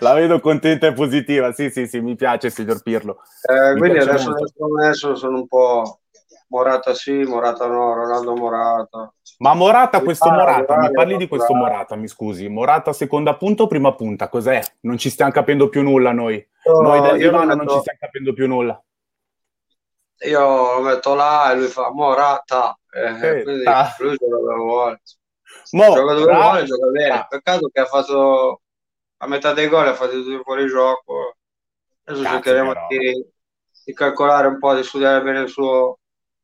La vedo contenta e positiva, sì, sì, sì, mi piace signor Pirlo. Eh, quindi adesso, adesso sono un po' Morata sì, Morata no, Ronaldo Morata. Ma Morata, questo ah, Morata, mi parli di questo Morata, mi scusi. Morata seconda punta o prima punta? Cos'è? Non ci stiamo capendo più nulla noi. No, noi da Ivana non ci stiamo capendo più nulla. Io lo metto là e lui fa Morata. Eh, eh, quindi ta. Lui gioca dove vuole. Mo, gioca dove ra- vuole, gioca bene. Ta. Peccato che ha fatto a metà dei gol, ha fatto tutto fuori gioco. Adesso Cazzo cercheremo di, di calcolare un po', di studiare bene il suo...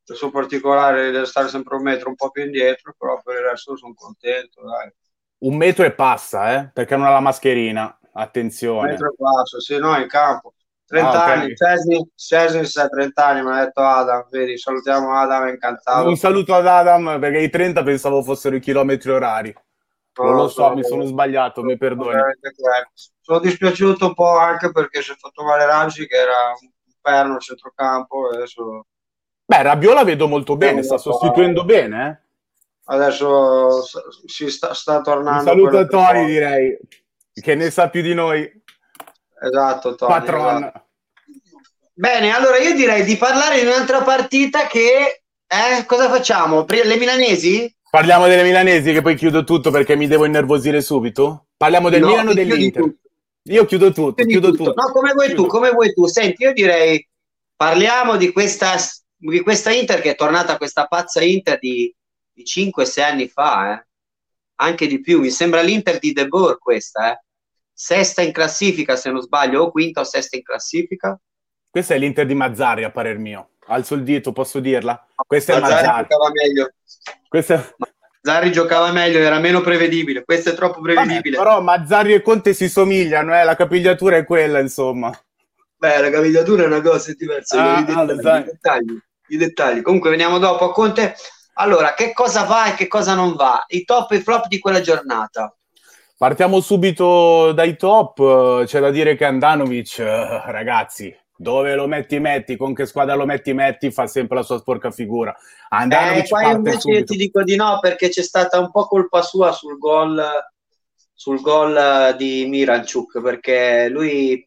il suo particolare deve stare sempre un metro un po' più indietro, però per il resto sono contento, dai. Un metro e passa, eh? Perché non ha la mascherina, attenzione. Un metro e passa, se no in campo. trenta ah, anni, okay. Szczęsny sa trenta anni, mi ha detto Adam, vedi, salutiamo Adam, è incantato. Un saluto ad Adam, perché i trenta pensavo fossero i chilometri orari. No, non lo so, no, mi sono sbagliato, no, mi perdoni. Sono dispiaciuto un po' anche perché si è fatto male Ranci, che era un perno al centrocampo, e adesso... Beh, Rabiot vedo molto bene, sta sostituendo bene. Eh? Adesso si sta, sta tornando. Un saluto a Tony, che... direi, che ne sa più di noi. Esatto, Tony. Patron. Esatto. Bene, allora io direi di parlare di un'altra partita che... Eh, cosa facciamo? Le milanesi? Parliamo delle milanesi, che poi chiudo tutto perché mi devo innervosire subito. Parliamo del no, Milano o dell'Inter? Chiudi io chiudo tutto, chiudi chiudo tutto. tutto. No, come vuoi chiudo. tu, come vuoi tu. Senti, io direi, parliamo di questa... di questa Inter che è tornata, questa pazza Inter di, di cinque sei anni fa, eh? Anche di più, mi sembra l'Inter di De Boer questa, eh? Sesta in classifica se non sbaglio, o quinta o sesta in classifica. Questa è l'Inter di Mazzarri a parer mio, alzo il dito, posso dirla? Questa Mazzarri è Mazzarri. Giocava meglio. Questa... Mazzarri giocava meglio, era meno prevedibile, questa è troppo prevedibile. Vabbè, però Mazzarri e Conte si somigliano, eh? La capigliatura è quella, insomma. Beh, la capigliatura è una cosa diversa, ah, i, dettagli, ah, i, dettagli, i dettagli. Comunque veniamo dopo a Conte. Allora, che cosa va e che cosa non va? I top e i flop di quella giornata. Partiamo subito dai top. C'è da dire che Handanović, ragazzi, dove lo metti metti, con che squadra lo metti metti, fa sempre la sua sporca figura. Handanović eh, parte invece subito. Ti dico di no, perché c'è stata un po' colpa sua sul gol sul gol di Miranchuk, perché lui...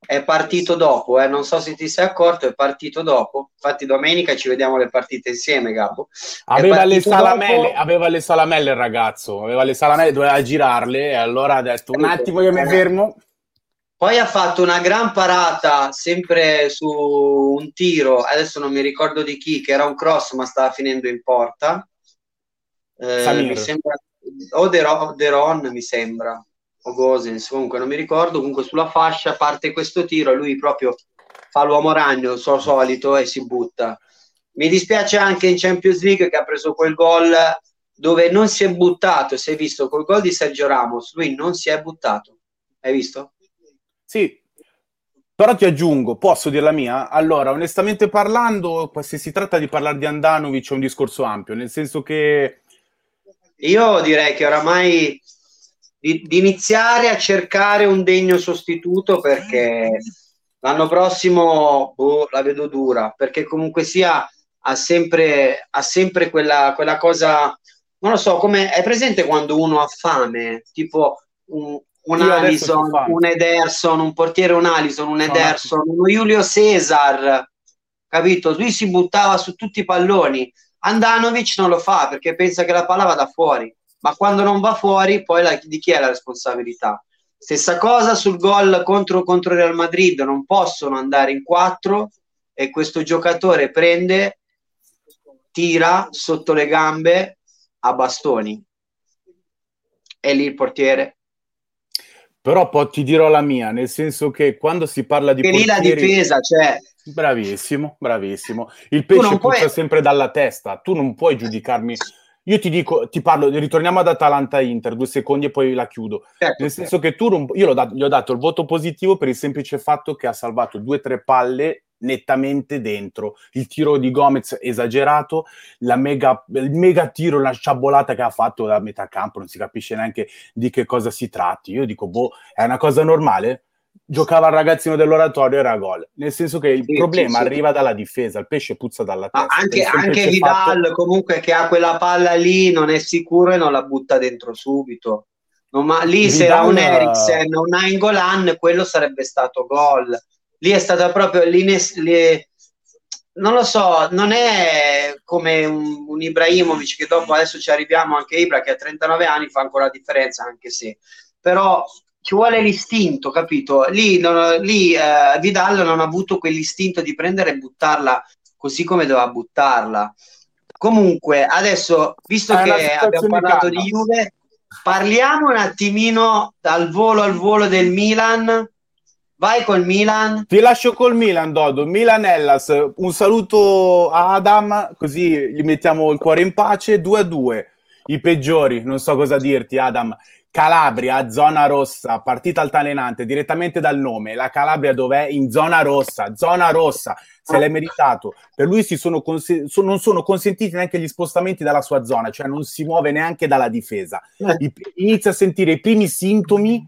è partito dopo, eh? Non so se ti sei accorto, è partito dopo. Infatti domenica ci vediamo le partite insieme, Gabbo. Aveva le salamelle, dopo... aveva le salamelle il ragazzo, aveva le salamelle, doveva girarle e allora ha detto un attimo che mi fermo. Poi ha fatto una gran parata sempre su un tiro, adesso non mi ricordo di chi, che era un cross ma stava finendo in porta. Eh, mi sembra o Deron, Deron mi sembra. Gosens, comunque non mi ricordo, comunque sulla fascia parte questo tiro, lui proprio fa l'uomo ragno, il suo solito, e si butta. Mi dispiace anche in Champions League che ha preso quel gol dove non si è buttato, si è visto col gol di Sergio Ramos, lui non si è buttato, hai visto? Sì, però ti aggiungo, posso dire la mia? Allora, onestamente parlando, se si tratta di parlare di Handanović c'è un discorso ampio, nel senso che io direi che oramai Di, di iniziare a cercare un degno sostituto, perché l'anno prossimo boh, la vedo dura, perché comunque sia ha sempre, ha sempre quella, quella cosa, non lo so, come è presente quando uno ha fame, tipo un, un Alisson, un Ederson, un portiere, un Alisson, un Ederson, uno Julio Cesar, capito? Lui si buttava su tutti i palloni. Handanović non lo fa perché pensa che la palla vada fuori, ma quando non va fuori poi la, di chi è la responsabilità? Stessa cosa sul gol contro, contro Real Madrid, non possono andare in quattro e questo giocatore prende, tira sotto le gambe a bastoni, è lì il portiere. Però poi ti dirò la mia, nel senso che quando si parla di portieri... la difesa, cioè... Bravissimo, bravissimo. Il pesce puzza puoi... sempre dalla testa. Tu non puoi giudicarmi... Io ti dico, ti parlo, ritorniamo ad Atalanta-Inter, due secondi e poi la chiudo. Certo, Nel senso certo. che tu non... Io l'ho dat- gli ho dato il voto positivo per il semplice fatto che ha salvato due o tre palle nettamente dentro. Il tiro di Gomez esagerato, la mega, il mega tiro, la sciabolata che ha fatto da metà campo, non si capisce neanche di che cosa si tratti. Io dico, boh, è una cosa normale? Giocava il ragazzino dell'Oratorio, era gol. Nel senso che il sì, problema sì, arriva sì. dalla difesa, il pesce puzza dalla testa. Anche, anche Vidal fatto... comunque che ha quella palla lì, non è sicuro e non la butta dentro subito. No, ma lì Vidal... se era un Eriksen, un Nainggolan, quello sarebbe stato gol. Lì è stata proprio l'ines, l'e... non lo so, non è come un, un Ibrahimovic che dopo adesso ci arriviamo anche Ibra che a trentanove anni fa ancora la differenza, anche se però ci vuole l'istinto, capito? Lì, non, lì eh, Vidal non ha avuto quell'istinto di prendere e buttarla così come doveva buttarla. Comunque adesso, visto è che abbiamo parlato di Juve, parliamo un attimino dal volo al volo del Milan. Vai col Milan. Ti lascio col Milan, Dodo. Milan Hellas, un saluto a Adam, così gli mettiamo il cuore in pace. due a due, i peggiori, non so cosa dirti, Adam. Calabria, zona rossa, partita altalenante, direttamente dal nome. La Calabria dov'è? In zona rossa, zona rossa, se l'è meritato. Per lui si sono cons- so- non sono consentiti neanche gli spostamenti dalla sua zona, cioè non si muove neanche dalla difesa. I- inizia a sentire i primi sintomi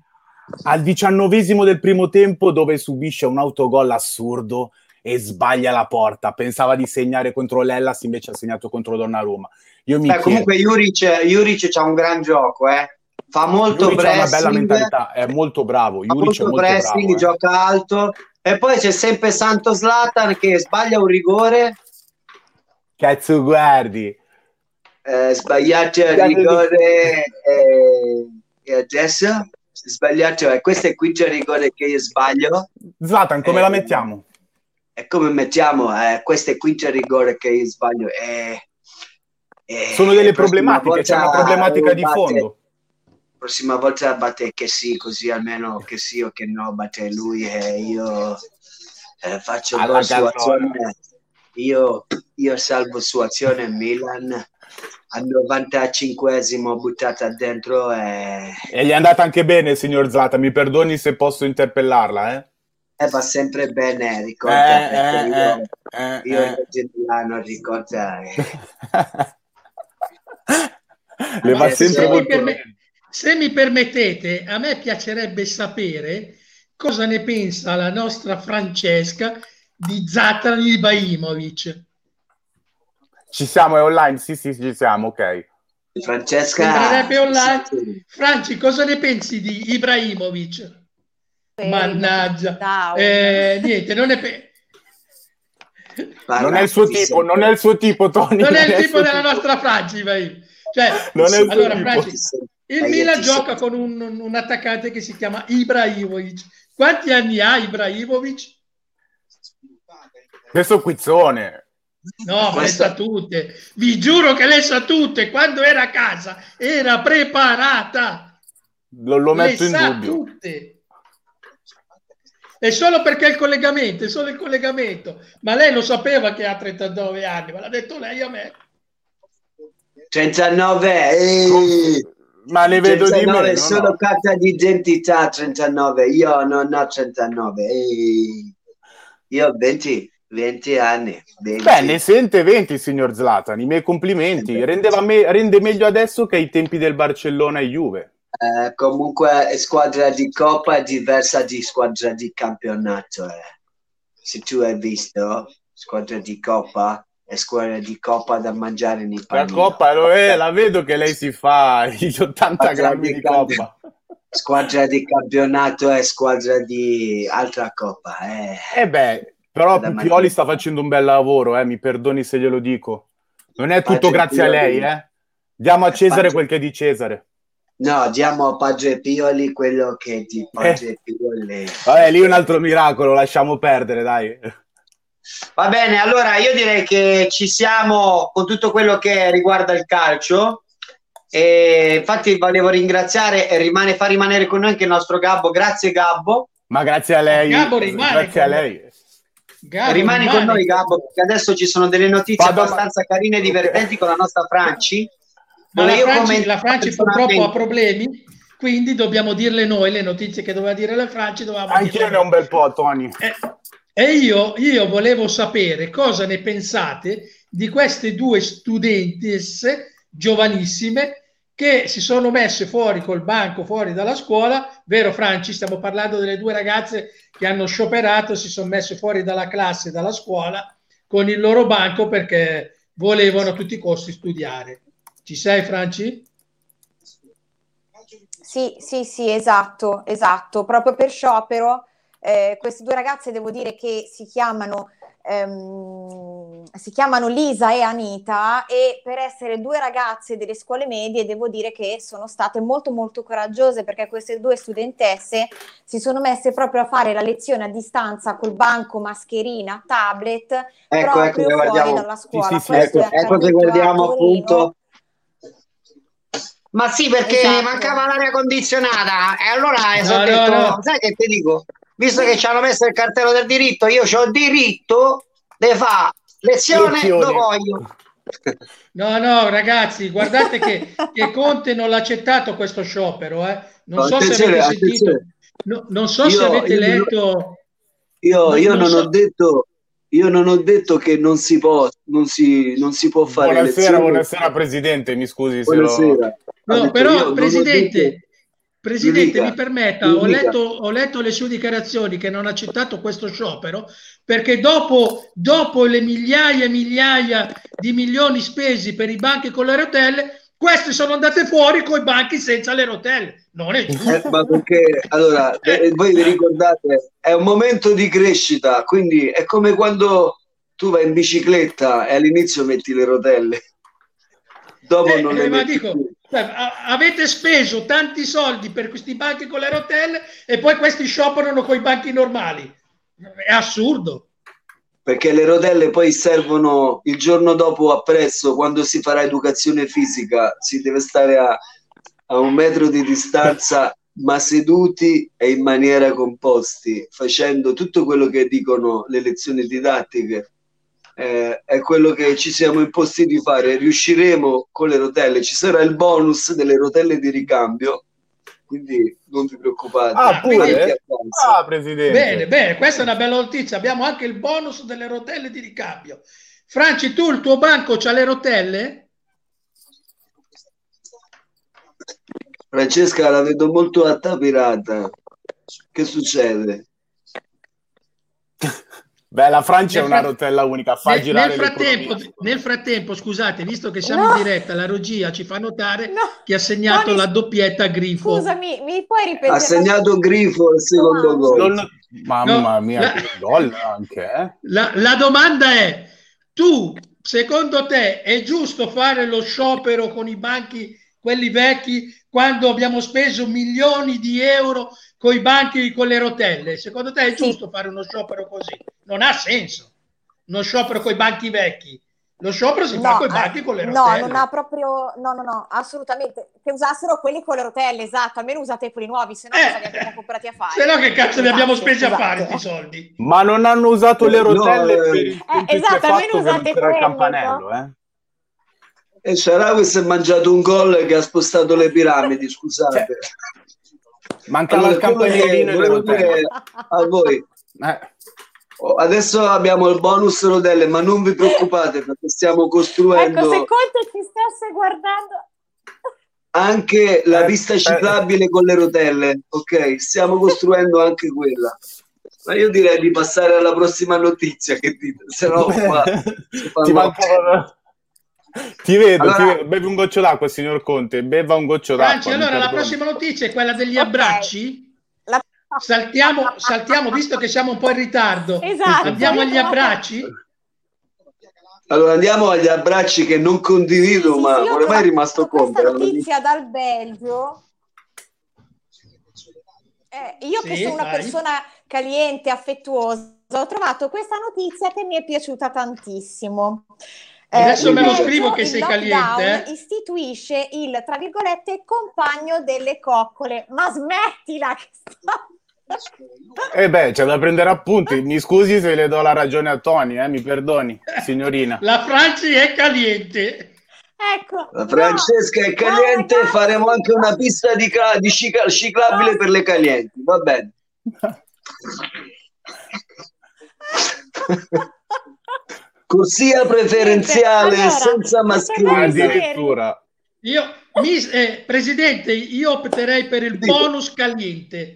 al diciannovesimo del primo tempo, dove subisce un autogol assurdo e sbaglia la porta. Pensava di segnare contro l'Hellas, invece ha segnato contro Donnarumma. Io mi Beh, chiedo... Comunque Juric, Juric c'ha un gran gioco, eh. Fa molto Juric pressing, ha una bella mentalità, è molto bravo. Fa Juric molto, è molto pressing, bravo, eh. Gioca alto. E poi c'è sempre Santo Zlatan che sbaglia un rigore. Cazzo guardi. Eh, sbagliato il rigore e adesso... sbagliato, eh, questo è qui c'è il rigore che io sbaglio. Zlatan, come eh, la mettiamo? E eh, come mettiamo? Eh, questo è qui c'è il rigore che io sbaglio. Eh, eh, Sono delle problematiche, c'è una problematica di batte, fondo. Prossima volta batte che sì, così almeno che sì o che no, batte lui e io eh, faccio allora, su azione. Io, io salvo su azione Milan. Al novantacinquesimo buttata dentro e... e gli è andata anche bene, signor Zlatan, mi perdoni se posso interpellarla, eh? Eh, va sempre bene, ricorda, eh, eh, eh, io eh, io eh. ricorda eh. Le va sempre se molto perm- bene. Se mi permettete, a me piacerebbe sapere cosa ne pensa la nostra Francesca di Zlatan Ibrahimovic. Ci siamo, è online? Sì, sì, ci siamo, ok. Francesca... online. Franci, cosa ne pensi di Ibrahimovic? Sì, Mannaggia. Eh, niente, non è... Pe... Non è il suo tipo, non è il suo tipo, Tony. Non è il tipo della nostra Franci, vai. Cioè, non è il allora, tipo. Franci, il Milan gioca con un, un attaccante che si chiama Ibrahimovic. Quanti anni ha Ibrahimovic? Questo quizzone. No, ma le sa tutte, vi giuro che le sa tutte. Quando era a casa era preparata, non lo metto in dubbio. Tutte. È solo perché il collegamento, è solo il collegamento. Ma lei lo sapeva che ha trentanove anni, ma l'ha detto lei a me. trentanove, ehi. Ma ne vedo trentanove, di meno. Sono no? Carta d'identità trentanove, io non ho trentanove, ehi. Io ho venti. venti anni. venti. Beh, ne sente venti, signor Zlatan. I miei complimenti. Rendeva me- rende meglio adesso che ai tempi del Barcellona e Juve. Eh, comunque, squadra di Coppa è diversa di squadra di campionato. Eh. Se tu hai visto, squadra di Coppa è squadra di Coppa da mangiare nei panini. La Coppa lo è, la vedo che lei si fa gli ottanta grammi di Coppa. Squadra di campionato è squadra di altra Coppa. Eh, eh beh. Però Pioli sta facendo un bel lavoro, eh, mi perdoni se glielo dico. Non è tutto Padre grazie Pioli. A lei, eh. Diamo a Cesare Padre... quel che è di Cesare. No, diamo a Padre Pioli quello che è di Padre eh. Pioli. Vabbè, lì un altro miracolo, lasciamo perdere, dai. Va bene, allora io direi che ci siamo con tutto quello che riguarda il calcio. E infatti volevo ringraziare e rimane, fa rimanere con noi anche il nostro Gabbo. Grazie Gabbo. Ma grazie a lei. Gabbo rimane, grazie a lei. Gabbo, rimani rimane. con noi Gabbo, perché adesso ci sono delle notizie Vado, abbastanza ma... carine e divertenti con la nostra Franci. Ma la Franci, la Franci purtroppo ha problemi, quindi dobbiamo dirle noi le notizie che doveva dire la Franci. Anche io ne ho un bel po', Tony. E, e io, io volevo sapere cosa ne pensate di queste due studentesse giovanissime che si sono messe fuori col banco, fuori dalla scuola, vero Franci? Stiamo parlando delle due ragazze che hanno scioperato, si sono messe fuori dalla classe, dalla scuola, con il loro banco perché volevano a tutti i costi studiare. Ci sei Franci? Sì, sì, sì, esatto, esatto. Proprio per sciopero, eh, queste due ragazze devo dire che si chiamano... Um, si chiamano Lisa e Anita e per essere due ragazze delle scuole medie devo dire che sono state molto molto coraggiose, perché queste due studentesse si sono messe proprio a fare la lezione a distanza col banco, mascherina, tablet, ecco, proprio ecco, fuori dalla scuola. Sì, sì, sì, ecco, ecco che guardiamo appunto. Ma sì, perché esatto. mancava l'aria condizionata e allora no, sono no, detto, no. sai che ti dico? Visto che ci hanno messo il cartello del diritto, io c'ho diritto di fare lezione, lezione. Lo voglio. No, no, ragazzi, guardate che, che Conte non l'ha accettato questo sciopero. Eh. Non, so se sentito, no, non so io, se avete io, letto... Io, non, io, non non ho so. detto, io non ho detto che non si può, non si, non si può fare buonasera, lezione. Buonasera, Presidente, mi scusi buonasera. se lo... No, però, Presidente... Presidente, Liga. mi permetta, Liga. ho letto, ho letto le sue dichiarazioni che non ha accettato questo sciopero perché dopo, dopo le migliaia e migliaia di milioni spesi per i banchi con le rotelle, queste sono andate fuori con i banchi senza le rotelle. Non è giusto. Eh, ma perché, allora, eh. voi vi ricordate, è un momento di crescita, quindi è come quando tu vai in bicicletta e all'inizio metti le rotelle. Dopo eh, non eh, le metti dico, più. Avete speso tanti soldi per questi banchi con le rotelle e poi questi scioperano con i banchi normali, è assurdo, perché le rotelle poi servono il giorno dopo appresso, quando si farà educazione fisica si deve stare a, a un metro di distanza ma seduti e in maniera composti, facendo tutto quello che dicono le lezioni didattiche. Eh, è quello che ci siamo imposti di fare, riusciremo con le rotelle, ci sarà il bonus delle rotelle di ricambio, quindi non vi preoccupate. Ah, pure? Ah, Presidente. Bene, bene, questa è una bella notizia, abbiamo anche il bonus delle rotelle di ricambio. Franci, tu il tuo banco c'ha le rotelle? Francesca, la vedo molto attapirata, che succede? Beh, la Francia nel è una frat- rotella unica, fa nel, girare nel frattempo, nel frattempo, scusate, visto che siamo no. in diretta, la regia ci fa notare no. che ha segnato no, la doppietta Grifo. Scusami, mi puoi ripetere? Ha segnato Grifo il secondo gol. No. Mamma mia, la, che gol anche, eh? la, la domanda è, tu, secondo te, è giusto fare lo sciopero con i banchi, quelli vecchi, quando abbiamo speso milioni di euro con i banchi con le rotelle? Secondo te è giusto sì. fare uno sciopero così? Non ha senso uno sciopero con i banchi vecchi, lo sciopero si no, fa con i banchi con le rotelle. No, non ha proprio, no, no, no, assolutamente, che usassero quelli con le rotelle, esatto, almeno usate quelli nuovi, se no eh, cosa li abbiamo comprati a fare? Se no che cazzo li abbiamo spesi esatto, a fare questi esatto. soldi? Ma non hanno usato le rotelle no, per il eh, esatto, almeno usate quello, il campanello, eh? E Sharawi si è mangiato un gol che ha spostato le piramidi, scusate. Mancava allora, il campanellino e le rotelle. A voi. Eh. Adesso abbiamo il bonus rotelle, ma non vi preoccupate perché stiamo costruendo... Ecco, se Conte ci stesse guardando... Anche la pista ciclabile con le rotelle, ok? Stiamo costruendo anche quella. Ma io direi di passare alla prossima notizia, che dite? Se no qua... Ti manca... Ti vedo, allora, ti vedo, bevi un goccio d'acqua, signor Conte, beva un goccio Franci, d'acqua. Allora la prossima notizia è quella degli okay. abbracci. La... Saltiamo, saltiamo, visto che siamo un po' in ritardo. Esatto. Andiamo agli abbracci. Allora andiamo agli abbracci che non condivido, sì, sì, ma sì, ormai è rimasto Conte. Questa notizia dal Belgio. Eh, io sì, che sono vai. una persona caliente, affettuosa, ho trovato questa notizia che mi è piaciuta tantissimo. Eh, Adesso me lo scrivo che sei caliente. Eh? Istituisce il, tra virgolette, compagno delle coccole. Ma smettila che sta... E eh beh, c'è da prendere appunti. Mi scusi se le do la ragione a Tony, eh? Mi perdoni, signorina. La Franci è caliente. Ecco, la Francesca no, è caliente, no, faremo anche una pista di, ca- di cic- ciclabile no. per le calienti, va bene. Corsia preferenziale allora, senza mascherina. Addirittura. Io, mis- eh, Presidente, io opterei per il Dico. bonus caliente.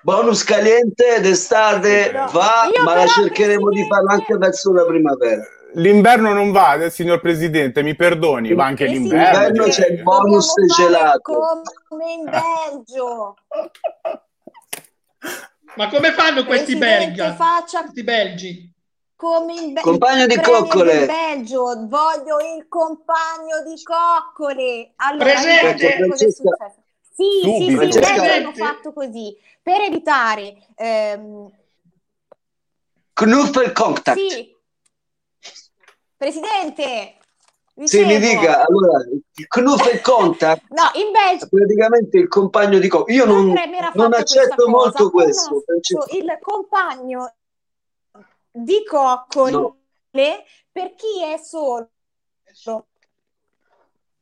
Bonus caliente d'estate no. va, Io ma la cercheremo di farlo anche verso la primavera. L'inverno non va, signor Presidente, mi perdoni, va anche eh l'inverno. L'inverno c'è il bonus gelato. Come in Belgio. Ma come fanno questi belgi? Questi belgi? Come in Belgio. Compagno di coccole. In Belgio, voglio il compagno di coccole. Allora, Presente. Sì, Subito. sì, sì, beh, hanno fatto così, per evitare... Ehm... Knuffel contact. Sì. Presidente, dicevo... Sì, mi dica, allora, Knuffel contact no, in Belgio... praticamente il compagno di... Co- io non, non accetto molto cosa. questo. Accetto. Il compagno di coccole no. per chi è solo...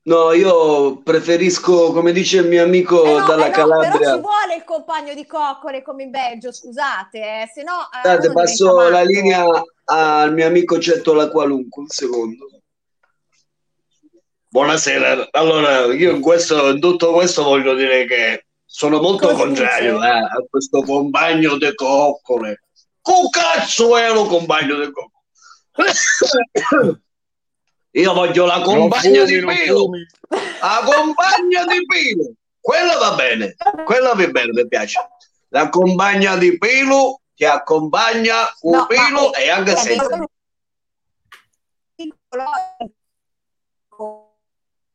No, io preferisco, come dice il mio amico eh no, dalla eh no, Calabria. Però ci vuole il compagno di coccole come in Belgio, scusate, eh, se no... Scusate, passo la linea al mio amico Cettola Qualunque, un secondo. Buonasera, allora io in, questo, in tutto questo voglio dire che sono molto Così contrario eh, a questo compagno di coccole. Con cazzo è un compagno di coccole? Io voglio la compagna di Pilo, la compagna di Pilo, quella va bene, quella va bene, mi piace. La compagna di Pilo che accompagna un no, Pilo e anche è senza.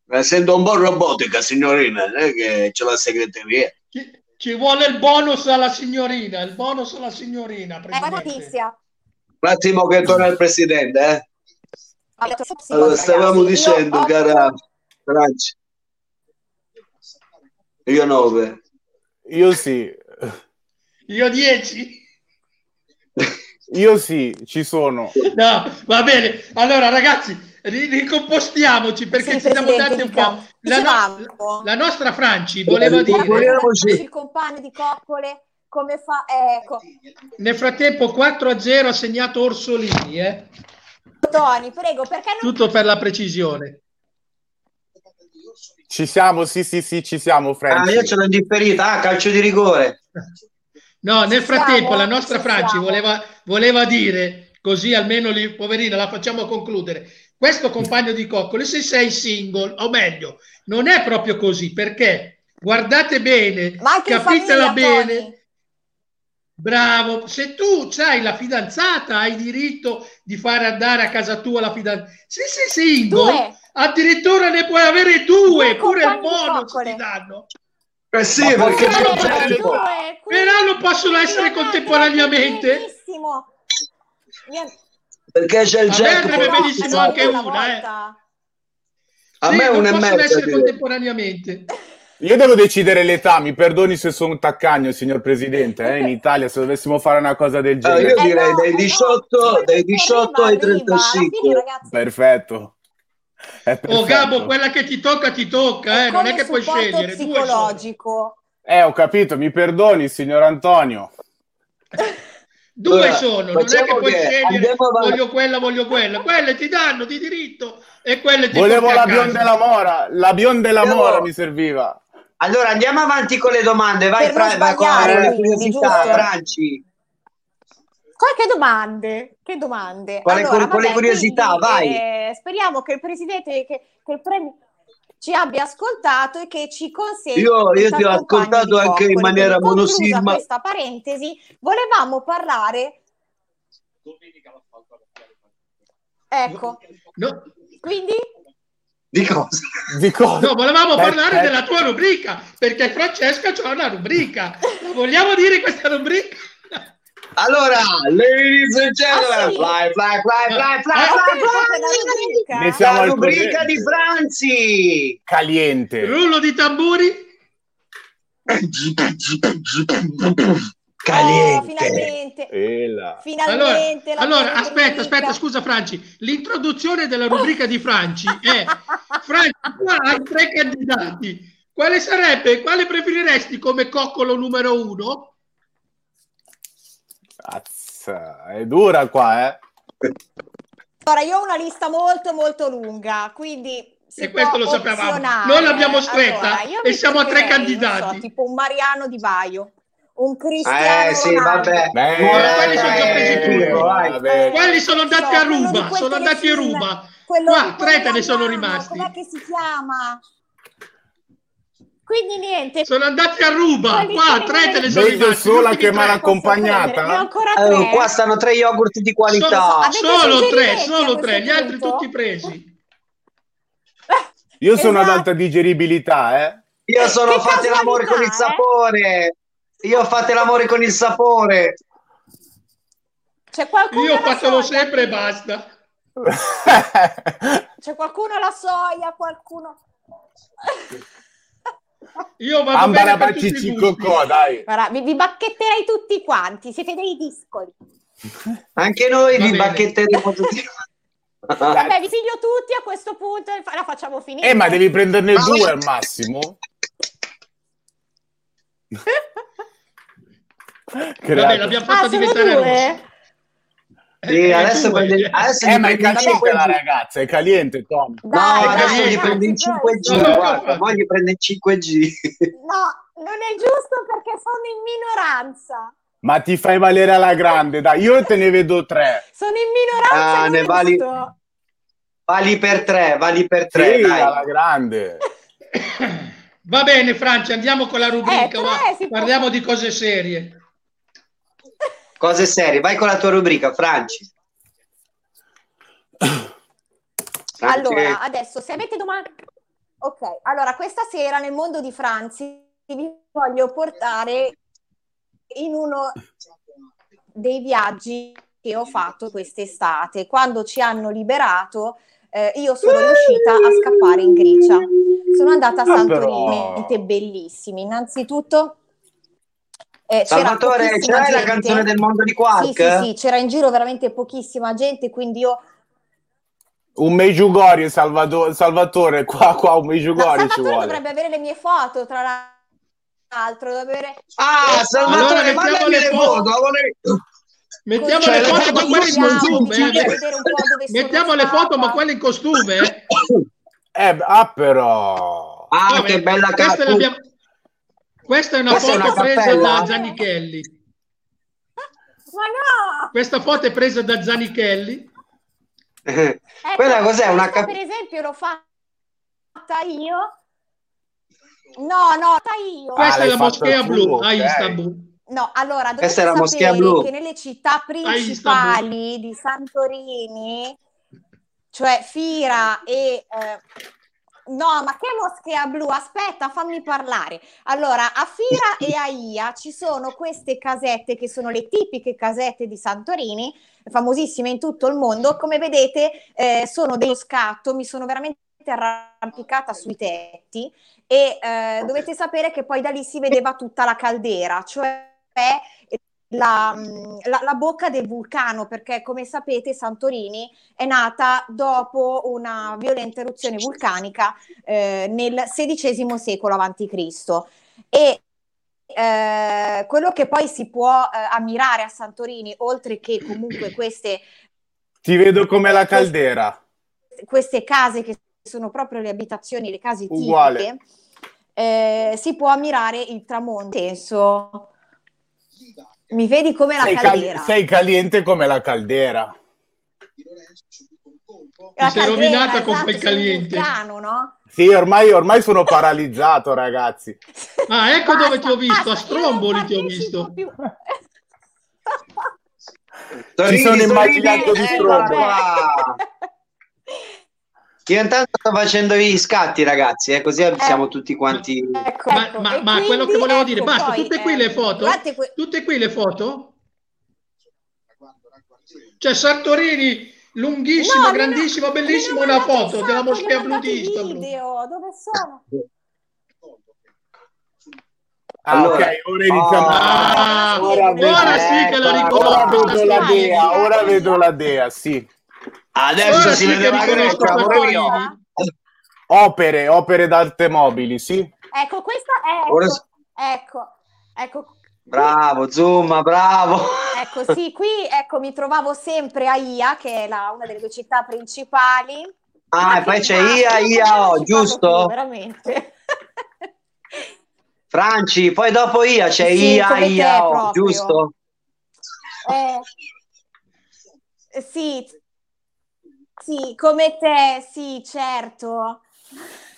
Mi sento un po' robotica, signorina, non è che c'è la segreteria. Ci, ci vuole il bonus alla signorina, il bonus alla signorina. Presidente. Un attimo che torna il presidente, eh. Allora, stavamo dicendo, io cara ho... Francia, io nove, io sì, io dieci, io sì, ci sono. No, va bene. Allora, ragazzi, ricompostiamoci perché sì, ci siamo dati un po'. La, no... La nostra Franci voleva dire il compagno di coccole come fa? Ecco. Nel frattempo quattro a zero ha segnato Orsolini, eh. Tony, prego, perché non... Tutto per la precisione. Ci siamo, sì, sì, sì, ci siamo, Franci. Ah, io ce l'ho indifferita, ah, calcio di rigore. No, nel ci frattempo siamo, la nostra Franci voleva, voleva dire, così almeno, li, poverina, la facciamo concludere. Questo compagno di coccole, se sei single, o meglio, non è proprio così, perché guardate bene, capitela bene... Tony. Bravo, se tu hai la fidanzata hai diritto di fare andare a casa tua la fidanzata. Se sei single, due. addirittura ne puoi avere due, due pure il bonus ti danno. Eh sì, ma perché però, due, però non possono essere contemporaneamente. Benissimo. Perché c'è il jackpot. A me andrebbe benissimo anche una, eh. A sì, me non possono merda, essere direi. contemporaneamente. Io devo decidere l'età, mi perdoni se sono un taccagno, signor Presidente, eh, in Italia se dovessimo fare una cosa del genere. Eh, io direi dai diciotto, dai diciotto ai trentacinque. Perfetto. perfetto. Oh Gabbo, quella che ti tocca ti tocca, eh, non è che puoi scegliere. Psicologico. Eh, ho capito, mi perdoni, signor Antonio. Due allora, sono, non è che puoi che scegliere, voglio quella, voglio quella. Quelle ti danno di diritto e quelle ti Volevo la bionda la Mora, la bionda la Mora mi serviva. Allora andiamo avanti con le domande, vai Fra, vai con la curiosità, Franci. Qualche domande, che domande? Quale, allora, con le curiosità, quindi, vai. Eh, speriamo che il presidente che, che il premio ci abbia ascoltato e che ci consegna. Io, io ti ho ascoltato anche in maniera monosilma. Conclusa questa parentesi, volevamo parlare. Ecco. No. Quindi Di cosa? Di cosa? No, volevamo beh, parlare beh. della tua rubrica, perché Francesca c'ha una rubrica. Vogliamo dire questa rubrica? Allora, ladies and gentlemen, ah, sì. fly, fly, fly, fly, fly, fly, fly, fly. La rubrica di Franzi. Caliente. Rullo di tamburi. Caliente. Oh, finalmente. finalmente allora, allora aspetta, aspetta, scusa Franci, l'introduzione della rubrica di Franci è Franci, qua hai tre candidati. Quale sarebbe, quale preferiresti come coccolo numero uno? Azza, è dura qua, eh. Allora, io ho una lista molto molto lunga, quindi si e questo lo opzionare. sapevamo. Noi l'abbiamo stretta allora, e siamo a tre candidati. Non so, tipo un Mariano Di Vaio. Un Cristiano eh, sì, vabbè. Beh, quelli sono già presi tutti. Quelli sono andati a ruba, sono andati a ruba. Qua tre te ne sono rimasti. Com'è che si chiama? Quindi niente. Sono andati a ruba. Qua tre te ne sono rimasti. Vedo sola che mi ha accompagnata. Allora, qua stanno tre yogurt di qualità. Solo tre, solo tre, gli altri tutti presi. Io sono ad alta digeribilità, eh. Io sono fate l'amore con il sapore. Io ho fatto l'amore con il sapore. C'è qualcuno Io ho fatto lo sempre e basta. C'è qualcuno alla soia, qualcuno... Io vado Ambara bene per tutti i cocò, dai. Guarda, vi, vi bacchetterei tutti quanti, siete dei discoli. Anche noi Va vi bene. bacchetteremo tutti quanti. Vabbè, vi figlio tutti a questo punto e la facciamo finire. Eh, ma devi prenderne ma... due al massimo. Vabbè, l'abbiamo fatta ah, diventare rossa. Sì, adesso prendi, adesso eh, ma è caliente la ragazza, è caliente Tom. Dai, no, dai, adesso gli prendi in cinque G, no, guarda, poi gli prende in cinque G. No, non è giusto perché sono in minoranza. Ma ti fai valere alla grande, dai, io te ne vedo tre. Sono in minoranza, ah, ne vali, vali per tre, vali per tre, sì, dai. Alla grande. Va bene, Francia, andiamo con la rubrica, eh, tre, parliamo può... di cose serie. Cose serie, vai con la tua rubrica, Franci. Allora, adesso se avete domande... Ok, allora questa sera nel mondo di Franci vi voglio portare in uno dei viaggi che ho fatto quest'estate. Quando ci hanno liberato, eh, io sono riuscita a scappare in Grecia. Sono andata a ah, Santorini, però... bellissimi. Innanzitutto... Eh, Salvatore, c'è la canzone del mondo di Quark? Sì, sì, sì, c'era in giro veramente pochissima gente, quindi io... Un Meggiugorie, Salvatore, Salvatore, qua, qua, un Meggiugorie ci vuole. Dovrebbe avere le mie foto, tra l'altro, dovrebbe avere... Ah, Salvatore, allora, mettiamo le foto, mettiamo cioè, le foto, ma quelle in costume, mettiamo le foto, ma quelle in costume, eh? eh ah, però... Ah, no, che beh, bella questa l'abbiamo... Questa è una Questa foto è una presa da Zanichelli. Ma no! Questa foto è presa da Zanichelli. Eh, Quella cos'è? Una cap- per esempio l'ho fatta io. No, no, io. Ah, Questa è la moschea blu, blu a Istanbul. Okay. No, allora dovete sapere blu. che nelle città principali di Santorini, cioè Fira e... Eh, no, ma che moschea blu? Aspetta, fammi parlare. Allora, a Fira e a Oia ci sono queste casette che sono le tipiche casette di Santorini, famosissime in tutto il mondo. Come vedete, eh, sono dello scatto, mi sono veramente arrampicata sui tetti e eh, dovete sapere che poi da lì si vedeva tutta la caldera, cioè la, la, la bocca del vulcano, perché come sapete Santorini è nata dopo una violenta eruzione vulcanica eh, nel sedicesimo secolo avanti Cristo e eh, quello che poi si può eh, ammirare a Santorini, oltre che comunque queste ti vedo come la caldera queste, queste case che sono proprio le abitazioni, le case Uguale. tipiche eh, si può ammirare il tramonto intenso. Mi vedi come la sei caldera? Cal- sei caliente come la caldera. La sei caldera, rovinata esatto, con quel caliente. Vulcano, no? Sì, ormai, ormai sono paralizzato, ragazzi. Ah, ecco basta, dove ti ho visto, basta, a Stromboli ti ho visto. Torrini, Ci sono immaginato di Stromboli. Io intanto sto facendo gli scatti, ragazzi, eh, così eh, siamo tutti quanti. Ecco, ma, ecco. ma, ma quindi, quello che volevo ecco, dire, basta, poi, tutte qui eh, le foto? Que... Tutte qui le foto? Cioè Santorini, lunghissimo, no, grandissimo, no, bellissimo, una foto della moschea blu di Istanbul. Dove sono? Allora, allora, ok, ora iniziamo. Oh, ah, ora, ora sì che lo ricordo. Ora vedo la dea, ora vedo la dea, sì. Adesso ora si sì vede la greca. Opere, opere d'arte mobili, sì. Ecco, questa è... Ecco, ora... ecco, ecco. Bravo, Zuma, bravo. Ecco, sì, qui ecco, mi trovavo sempre a Ia, che è la, una delle due città principali. Ah, e poi c'è Ia, Ia, oh, giusto? Più, veramente. Franci, poi dopo Ia c'è sì, Ia, Ia, oh, giusto? Eh, sì, sì, come te, sì, certo.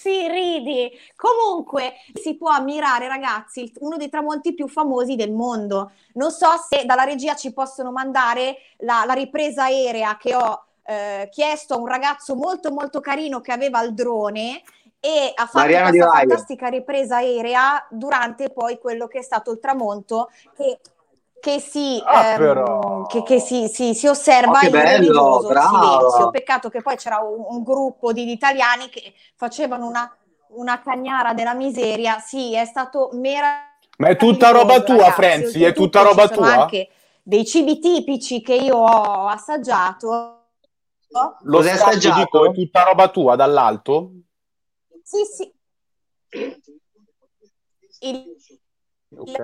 Sì, ridi. Comunque si può ammirare, ragazzi, uno dei tramonti più famosi del mondo. Non so se dalla regia ci possono mandare la, la ripresa aerea che ho eh, chiesto a un ragazzo molto molto carino che aveva il drone e ha fatto Mariana questa fantastica ripresa aerea durante poi quello che è stato il tramonto che, che si ah, ehm, che, che si, si, si osserva oh, in bello, silenzio. Peccato che poi c'era un, un gruppo di italiani che facevano una, una cagnara della miseria. Sì, è stato meraviglioso. Ma è tutta roba tua, Frenzi? È tutta roba tua? Anche dei cibi tipici che io ho assaggiato. Lo hai assaggiato? È tutta roba tua dall'alto? Sì, sì. Il... Ok.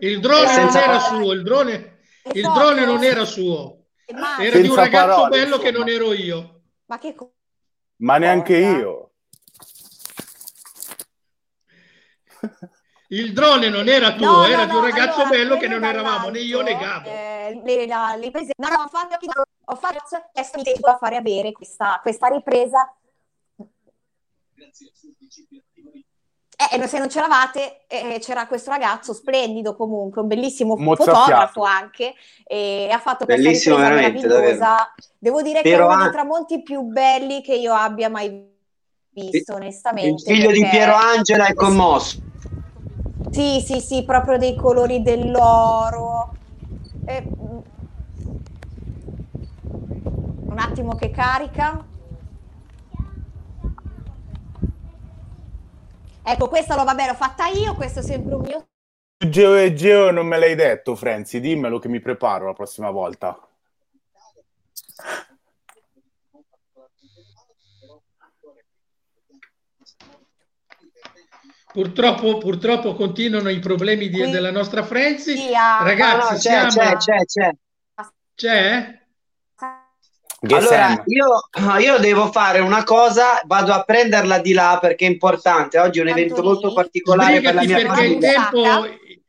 Il drone non era suo, il drone, il drone non era suo, era di un ragazzo bello che non ero io. Ma che co- Ma neanche io. Il drone non era tuo, no, era no, di un ragazzo allora, bello che non eravamo né io né Gabo. Eh, le, la, le prese... No, no, ho fatto, ho fatto chiesto di tempo a fare a bere questa, questa ripresa. Grazie. Eh, se non ce l'avate, eh, c'era questo ragazzo splendido comunque, un bellissimo Mozzafiato. Fotografo anche, e ha fatto questa bellissimo, ripresa meravigliosa. Davvero. Devo dire Piero che è uno an... dei tramonti più belli che io abbia mai visto, onestamente. Il figlio perché... di Piero Angela è commosso. Sì, sì, sì, proprio dei colori dell'oro. Eh... Un attimo che carica. Ecco, questa lo, vabbè, l'ho fatta io, questo è sempre un mio... Geo e Geo non me l'hai detto, Frenzi, dimmelo che mi preparo la prossima volta. Purtroppo, purtroppo continuano i problemi di, della nostra Frenzi. Sì, ah, ragazzi, no, c'è, siamo... c'è, c'è, c'è. C'è? Allora, io, io devo fare una cosa, vado a prenderla di là perché è importante. Oggi è un evento molto particolare. Sbrigati per la mia perché famiglia. Il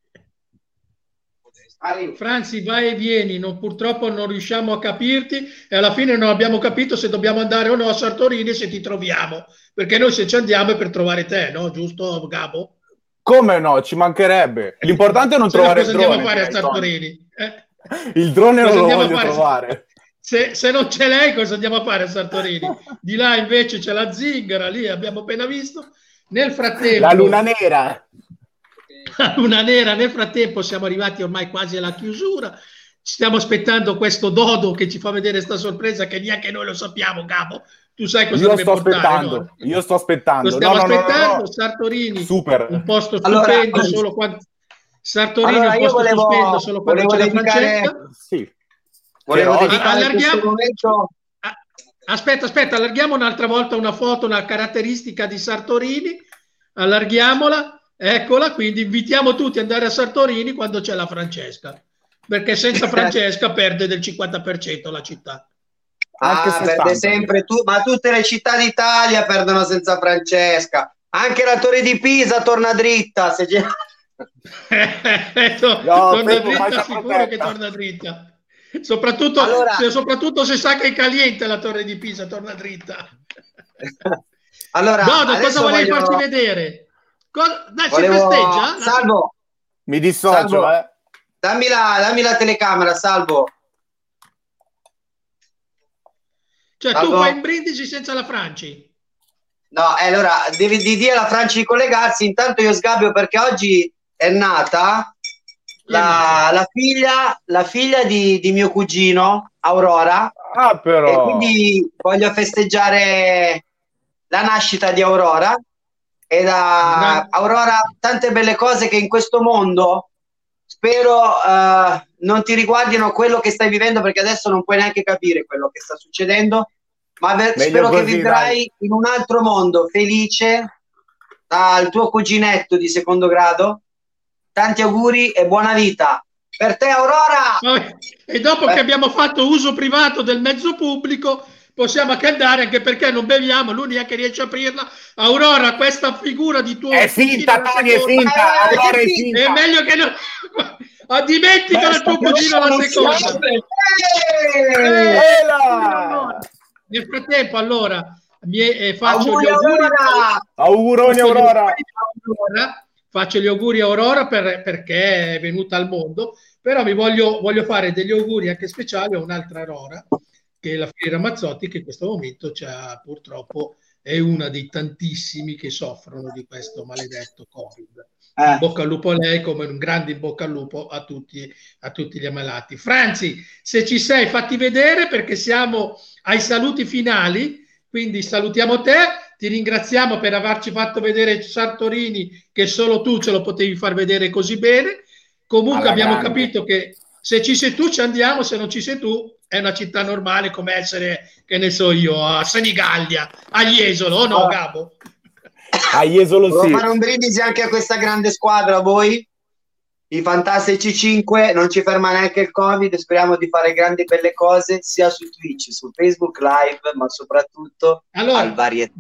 tempo... Franzi, vai e vieni, non, purtroppo non riusciamo a capirti e alla fine non abbiamo capito se dobbiamo andare o no a Santorini e se ti troviamo. Perché noi se ci andiamo è per trovare te, no? Giusto, Gabo? Come no? Ci mancherebbe. L'importante è non se trovare il drone. Cosa andiamo a fare a Santorini? Eh? Il drone cosa non lo voglio trovare. Se, se non c'è lei, cosa andiamo a fare a Santorini? Di là invece c'è la zingara, lì abbiamo appena visto. Nel frattempo... La luna nera. La luna nera. Nel frattempo siamo arrivati ormai quasi alla chiusura. Stiamo aspettando questo dodo che ci fa vedere sta sorpresa che neanche noi lo sappiamo, Gabo. Tu sai cosa io sto portare, aspettando. No? Io sto aspettando. Lo stiamo no, aspettando. No, no, no. Santorini, super. Un posto stupendo allora, solo quando... Santorini allora, un posto volevo, stupendo solo quando c'è la Francesca. Sì. Volevo allarghiamo... momento... aspetta aspetta allarghiamo un'altra volta una foto, una caratteristica di Santorini, allarghiamola, eccola, quindi invitiamo tutti ad andare a Santorini quando c'è la Francesca, perché senza Francesca perde del cinquanta per cento la città. Anche ah, perde sempre tu, ma tutte le città d'Italia perdono senza Francesca, anche la Torre di Pisa torna dritta se... to- no, torna dritta sicuro protetta. Che torna dritta soprattutto, allora, se, soprattutto se sa che è caliente la Torre di Pisa torna dritta. Allora Dodo, cosa volevi voglio... farci vedere? Cosa... Dai, volevo... si festeggia? Salvo, mi dissocio, Salvo. Eh. Dammi, la, dammi la telecamera, Salvo. Cioè Salvo. Tu fai in brindisi senza la Franci? No, eh, allora devi di dire alla Franci di collegarsi, intanto io sgabbio perché oggi è nata La, la figlia, la figlia di, di mio cugino Aurora. Ah, però. E quindi voglio festeggiare la nascita di Aurora. E da Aurora, tante belle cose che in questo mondo spero uh, non ti riguardino quello che stai vivendo, perché adesso non puoi neanche capire quello che sta succedendo, ma ver- spero così, che vivrai dai. in un altro mondo felice dal tuo cuginetto di secondo grado. Tanti auguri e buona vita per te, Aurora. E dopo Beh. che abbiamo fatto uso privato del mezzo pubblico, possiamo accaldare, anche perché non beviamo, l'unica che riesce a aprirla. Aurora, questa figura di tuo... È finta, Tony, è finta. Eh, Aurora è finta. È meglio che non... Ah, dimentica il tuo cugino la seconda. Nel frattempo, allora, mi eh, faccio auguri, gli auguri. Auguroni, Aurora. Faccio gli auguri a Aurora per, perché è venuta al mondo, però mi voglio, voglio fare degli auguri anche speciali a un'altra Aurora, che è la figlia Ramazzotti, che in questo momento c'ha, purtroppo è una dei tantissimi che soffrono di questo maledetto Covid. Eh. In bocca al lupo a lei, come un grande in bocca al lupo a tutti, a tutti gli ammalati. Franci, se ci sei, fatti vedere, perché siamo ai saluti finali, quindi salutiamo te. Ti ringraziamo per averci fatto vedere Santorini, che solo tu ce lo potevi far vedere così bene. Comunque Alla abbiamo grande. capito che se ci sei tu ci andiamo, se non ci sei tu è una città normale come essere, che ne so io, a Senigallia, a Jesolo, o no, ah. Gabo? A Jesolo sì. Volevo fare un brindisi anche a questa grande squadra, voi, i Fantastici cinque, non ci ferma neanche il Covid, speriamo di fare grandi belle cose sia su Twitch, su Facebook Live, ma soprattutto allora, al Varietà.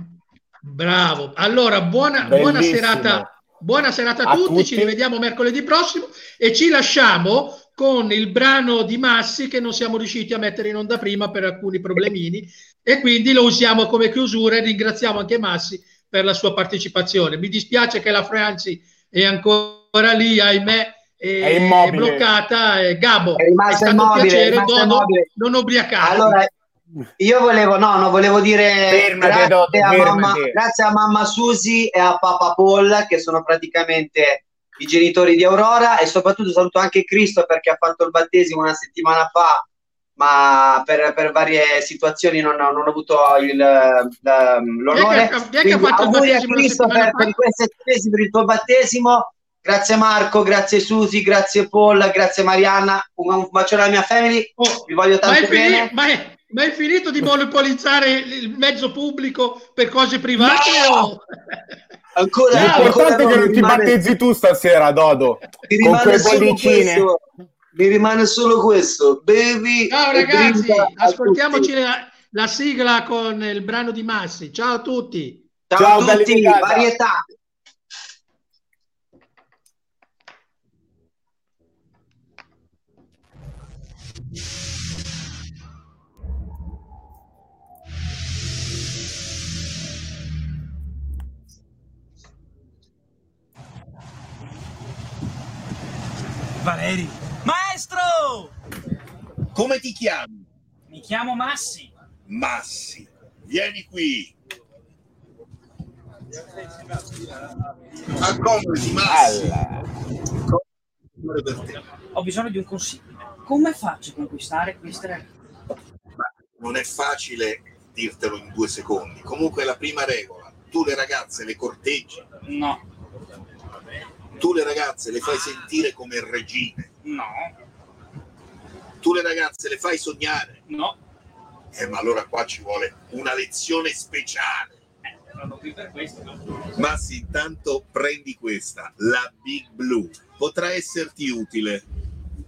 Bravo, allora buona, buona serata buona serata a, a tutti. tutti, ci rivediamo mercoledì prossimo e ci lasciamo con il brano di Massi che non siamo riusciti a mettere in onda prima per alcuni problemini e quindi lo usiamo come chiusura e ringraziamo anche Massi per la sua partecipazione. Mi dispiace che la Franci è ancora lì, ahimè, è, è bloccata, e Gabo è, è stato immobile, un piacere, dono, non ubriacare. Allora, io volevo, no, non volevo dire fermate, grazie, Dotto, a mamma, grazie a mamma Susi e a papà Paul, che sono praticamente i genitori di Aurora, e soprattutto saluto anche Cristo, perché ha fatto il battesimo una settimana fa, ma per, per varie situazioni non, non ho avuto il, la, l'onore. Quindi, auguri a Cristo per, per questi attesi, per il tuo battesimo. Grazie Marco, grazie Susi, grazie Paul, grazie Marianna, un, un bacione alla mia family, oh, vi voglio tanto bene. Vai. Ma hai finito di monopolizzare il mezzo pubblico per cose private? No! O... Ancora, l'importante è che non ti rimane... battezzi tu stasera, Dodo. Mi rimane, solo questo. Mi rimane solo questo. Bevi. Ciao ragazzi, ascoltiamoci la, la sigla con il brano di Massi. Ciao a tutti. Ciao, Ciao a tutti, Varietà. Valeri. Maestro! Come ti chiami? Mi chiamo Massi. Massi, vieni qui. Accomodati, Massi. Ho bisogno di un consiglio. Come faccio a conquistare queste regole? Non è facile dirtelo in due secondi. Comunque è la prima regola. Tu le ragazze le corteggi? No. Tu le ragazze le fai sentire come regine? No. Tu le ragazze le fai sognare? No. Eh, ma allora qua ci vuole una lezione speciale. Eh, sono qui per questo. No? Ma sì, intanto prendi questa, la Big Blue. Potrà esserti utile.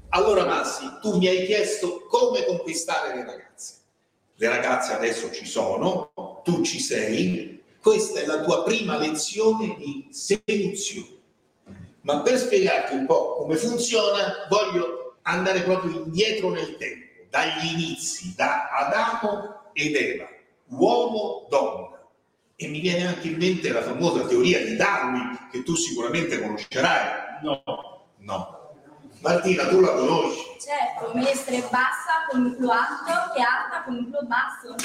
Allora Massi, tu mi hai chiesto come conquistare le ragazze. Le ragazze adesso ci sono, tu ci sei. Questa è la tua prima lezione di seduzione. Ma per spiegarti un po' come funziona, voglio andare proprio indietro nel tempo, dagli inizi, da Adamo ed Eva, uomo-donna. E mi viene anche in mente la famosa teoria di Darwin, che tu sicuramente conoscerai. No. No. Martina, tu la conosci? Certo, minestra è bassa con un culo alto e alta con un culo basso.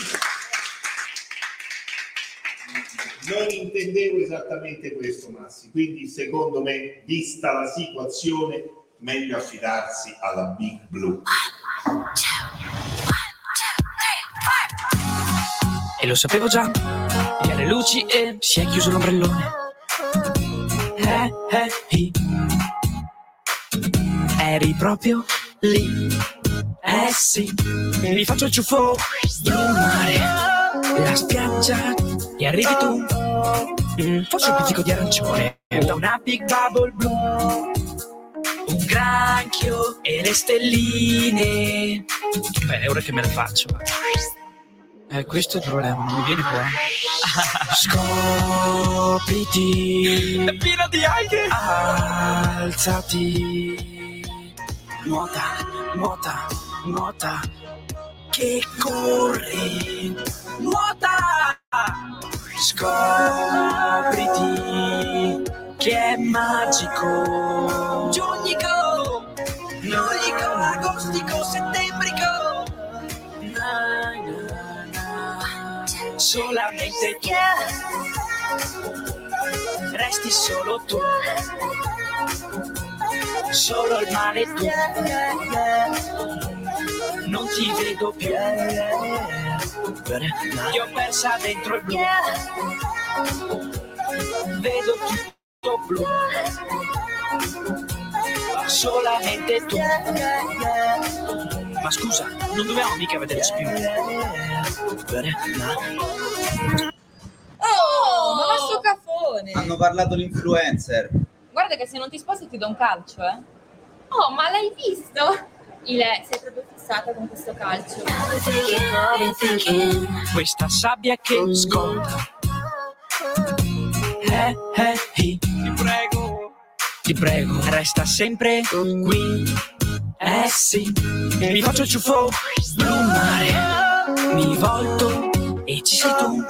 Non intendevo esattamente questo, Massi, quindi secondo me, vista la situazione, meglio affidarsi alla Big Blue. E lo sapevo già, via le luci e si è chiuso l'ombrellone. Eh, eh, i. Eri proprio lì, eh sì, mi rifaccio il ciuffo in mare, la spiaggia, e arrivi tu, mm, forse un pizzico di arancione, da una big bubble blu, un granchio e le stelline. Beh, è ora che me la faccio. Eh, questo è il problema, non mi viene qua. Scopriti, è pieno di alghe. Alzati, nuota, nuota, nuota, che corri, nuota. Scopriti, che è magico. Giugnico, lulico, agostico, settembrico. Na, na. Solamente tu, resti solo tu, solo il male tu, non ti vedo più, io persa dentro il blu, vedo tutto blu, solamente tu. Ma scusa, non dovevamo mica vederci più. Oh, ma questo cafone! Hanno parlato l'influencer. Guarda che se non ti sposti ti do un calcio, eh. Oh, ma l'hai visto? Ile, sei proprio fissata con questo calcio. Questa sabbia che sconta. Eh, eh, eh. Ti prego, ti prego, resta sempre qui. Eh sì, mi faccio il ciuffo blu mare, mi volto e ci sei tu,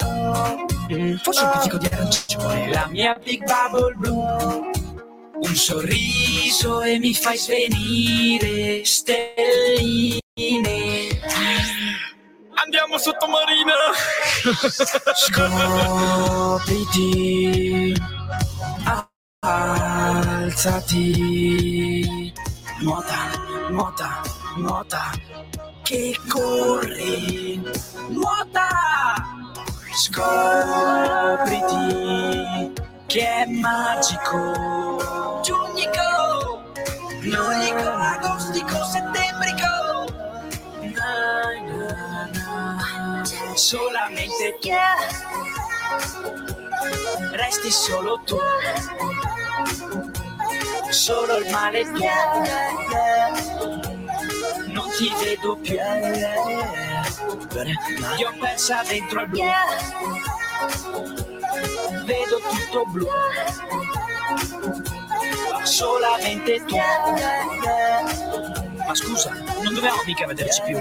forse un pizzico di arancione, la mia big bubble blu, un sorriso e mi fai svenire, stelline, andiamo sottomarina. Scopriti, alzati, nuota, nuota, nuota, che corri, nuota. Scopriti, che è magico. Giugnico, lulico, agostico, settembrico. Na, na, na. Solamente tu, resti solo tu, solo il male tu, non ti vedo più, io persa dentro al blu, vedo tutto blu, solamente tu. Ma scusa, non dovevamo mica vederci più.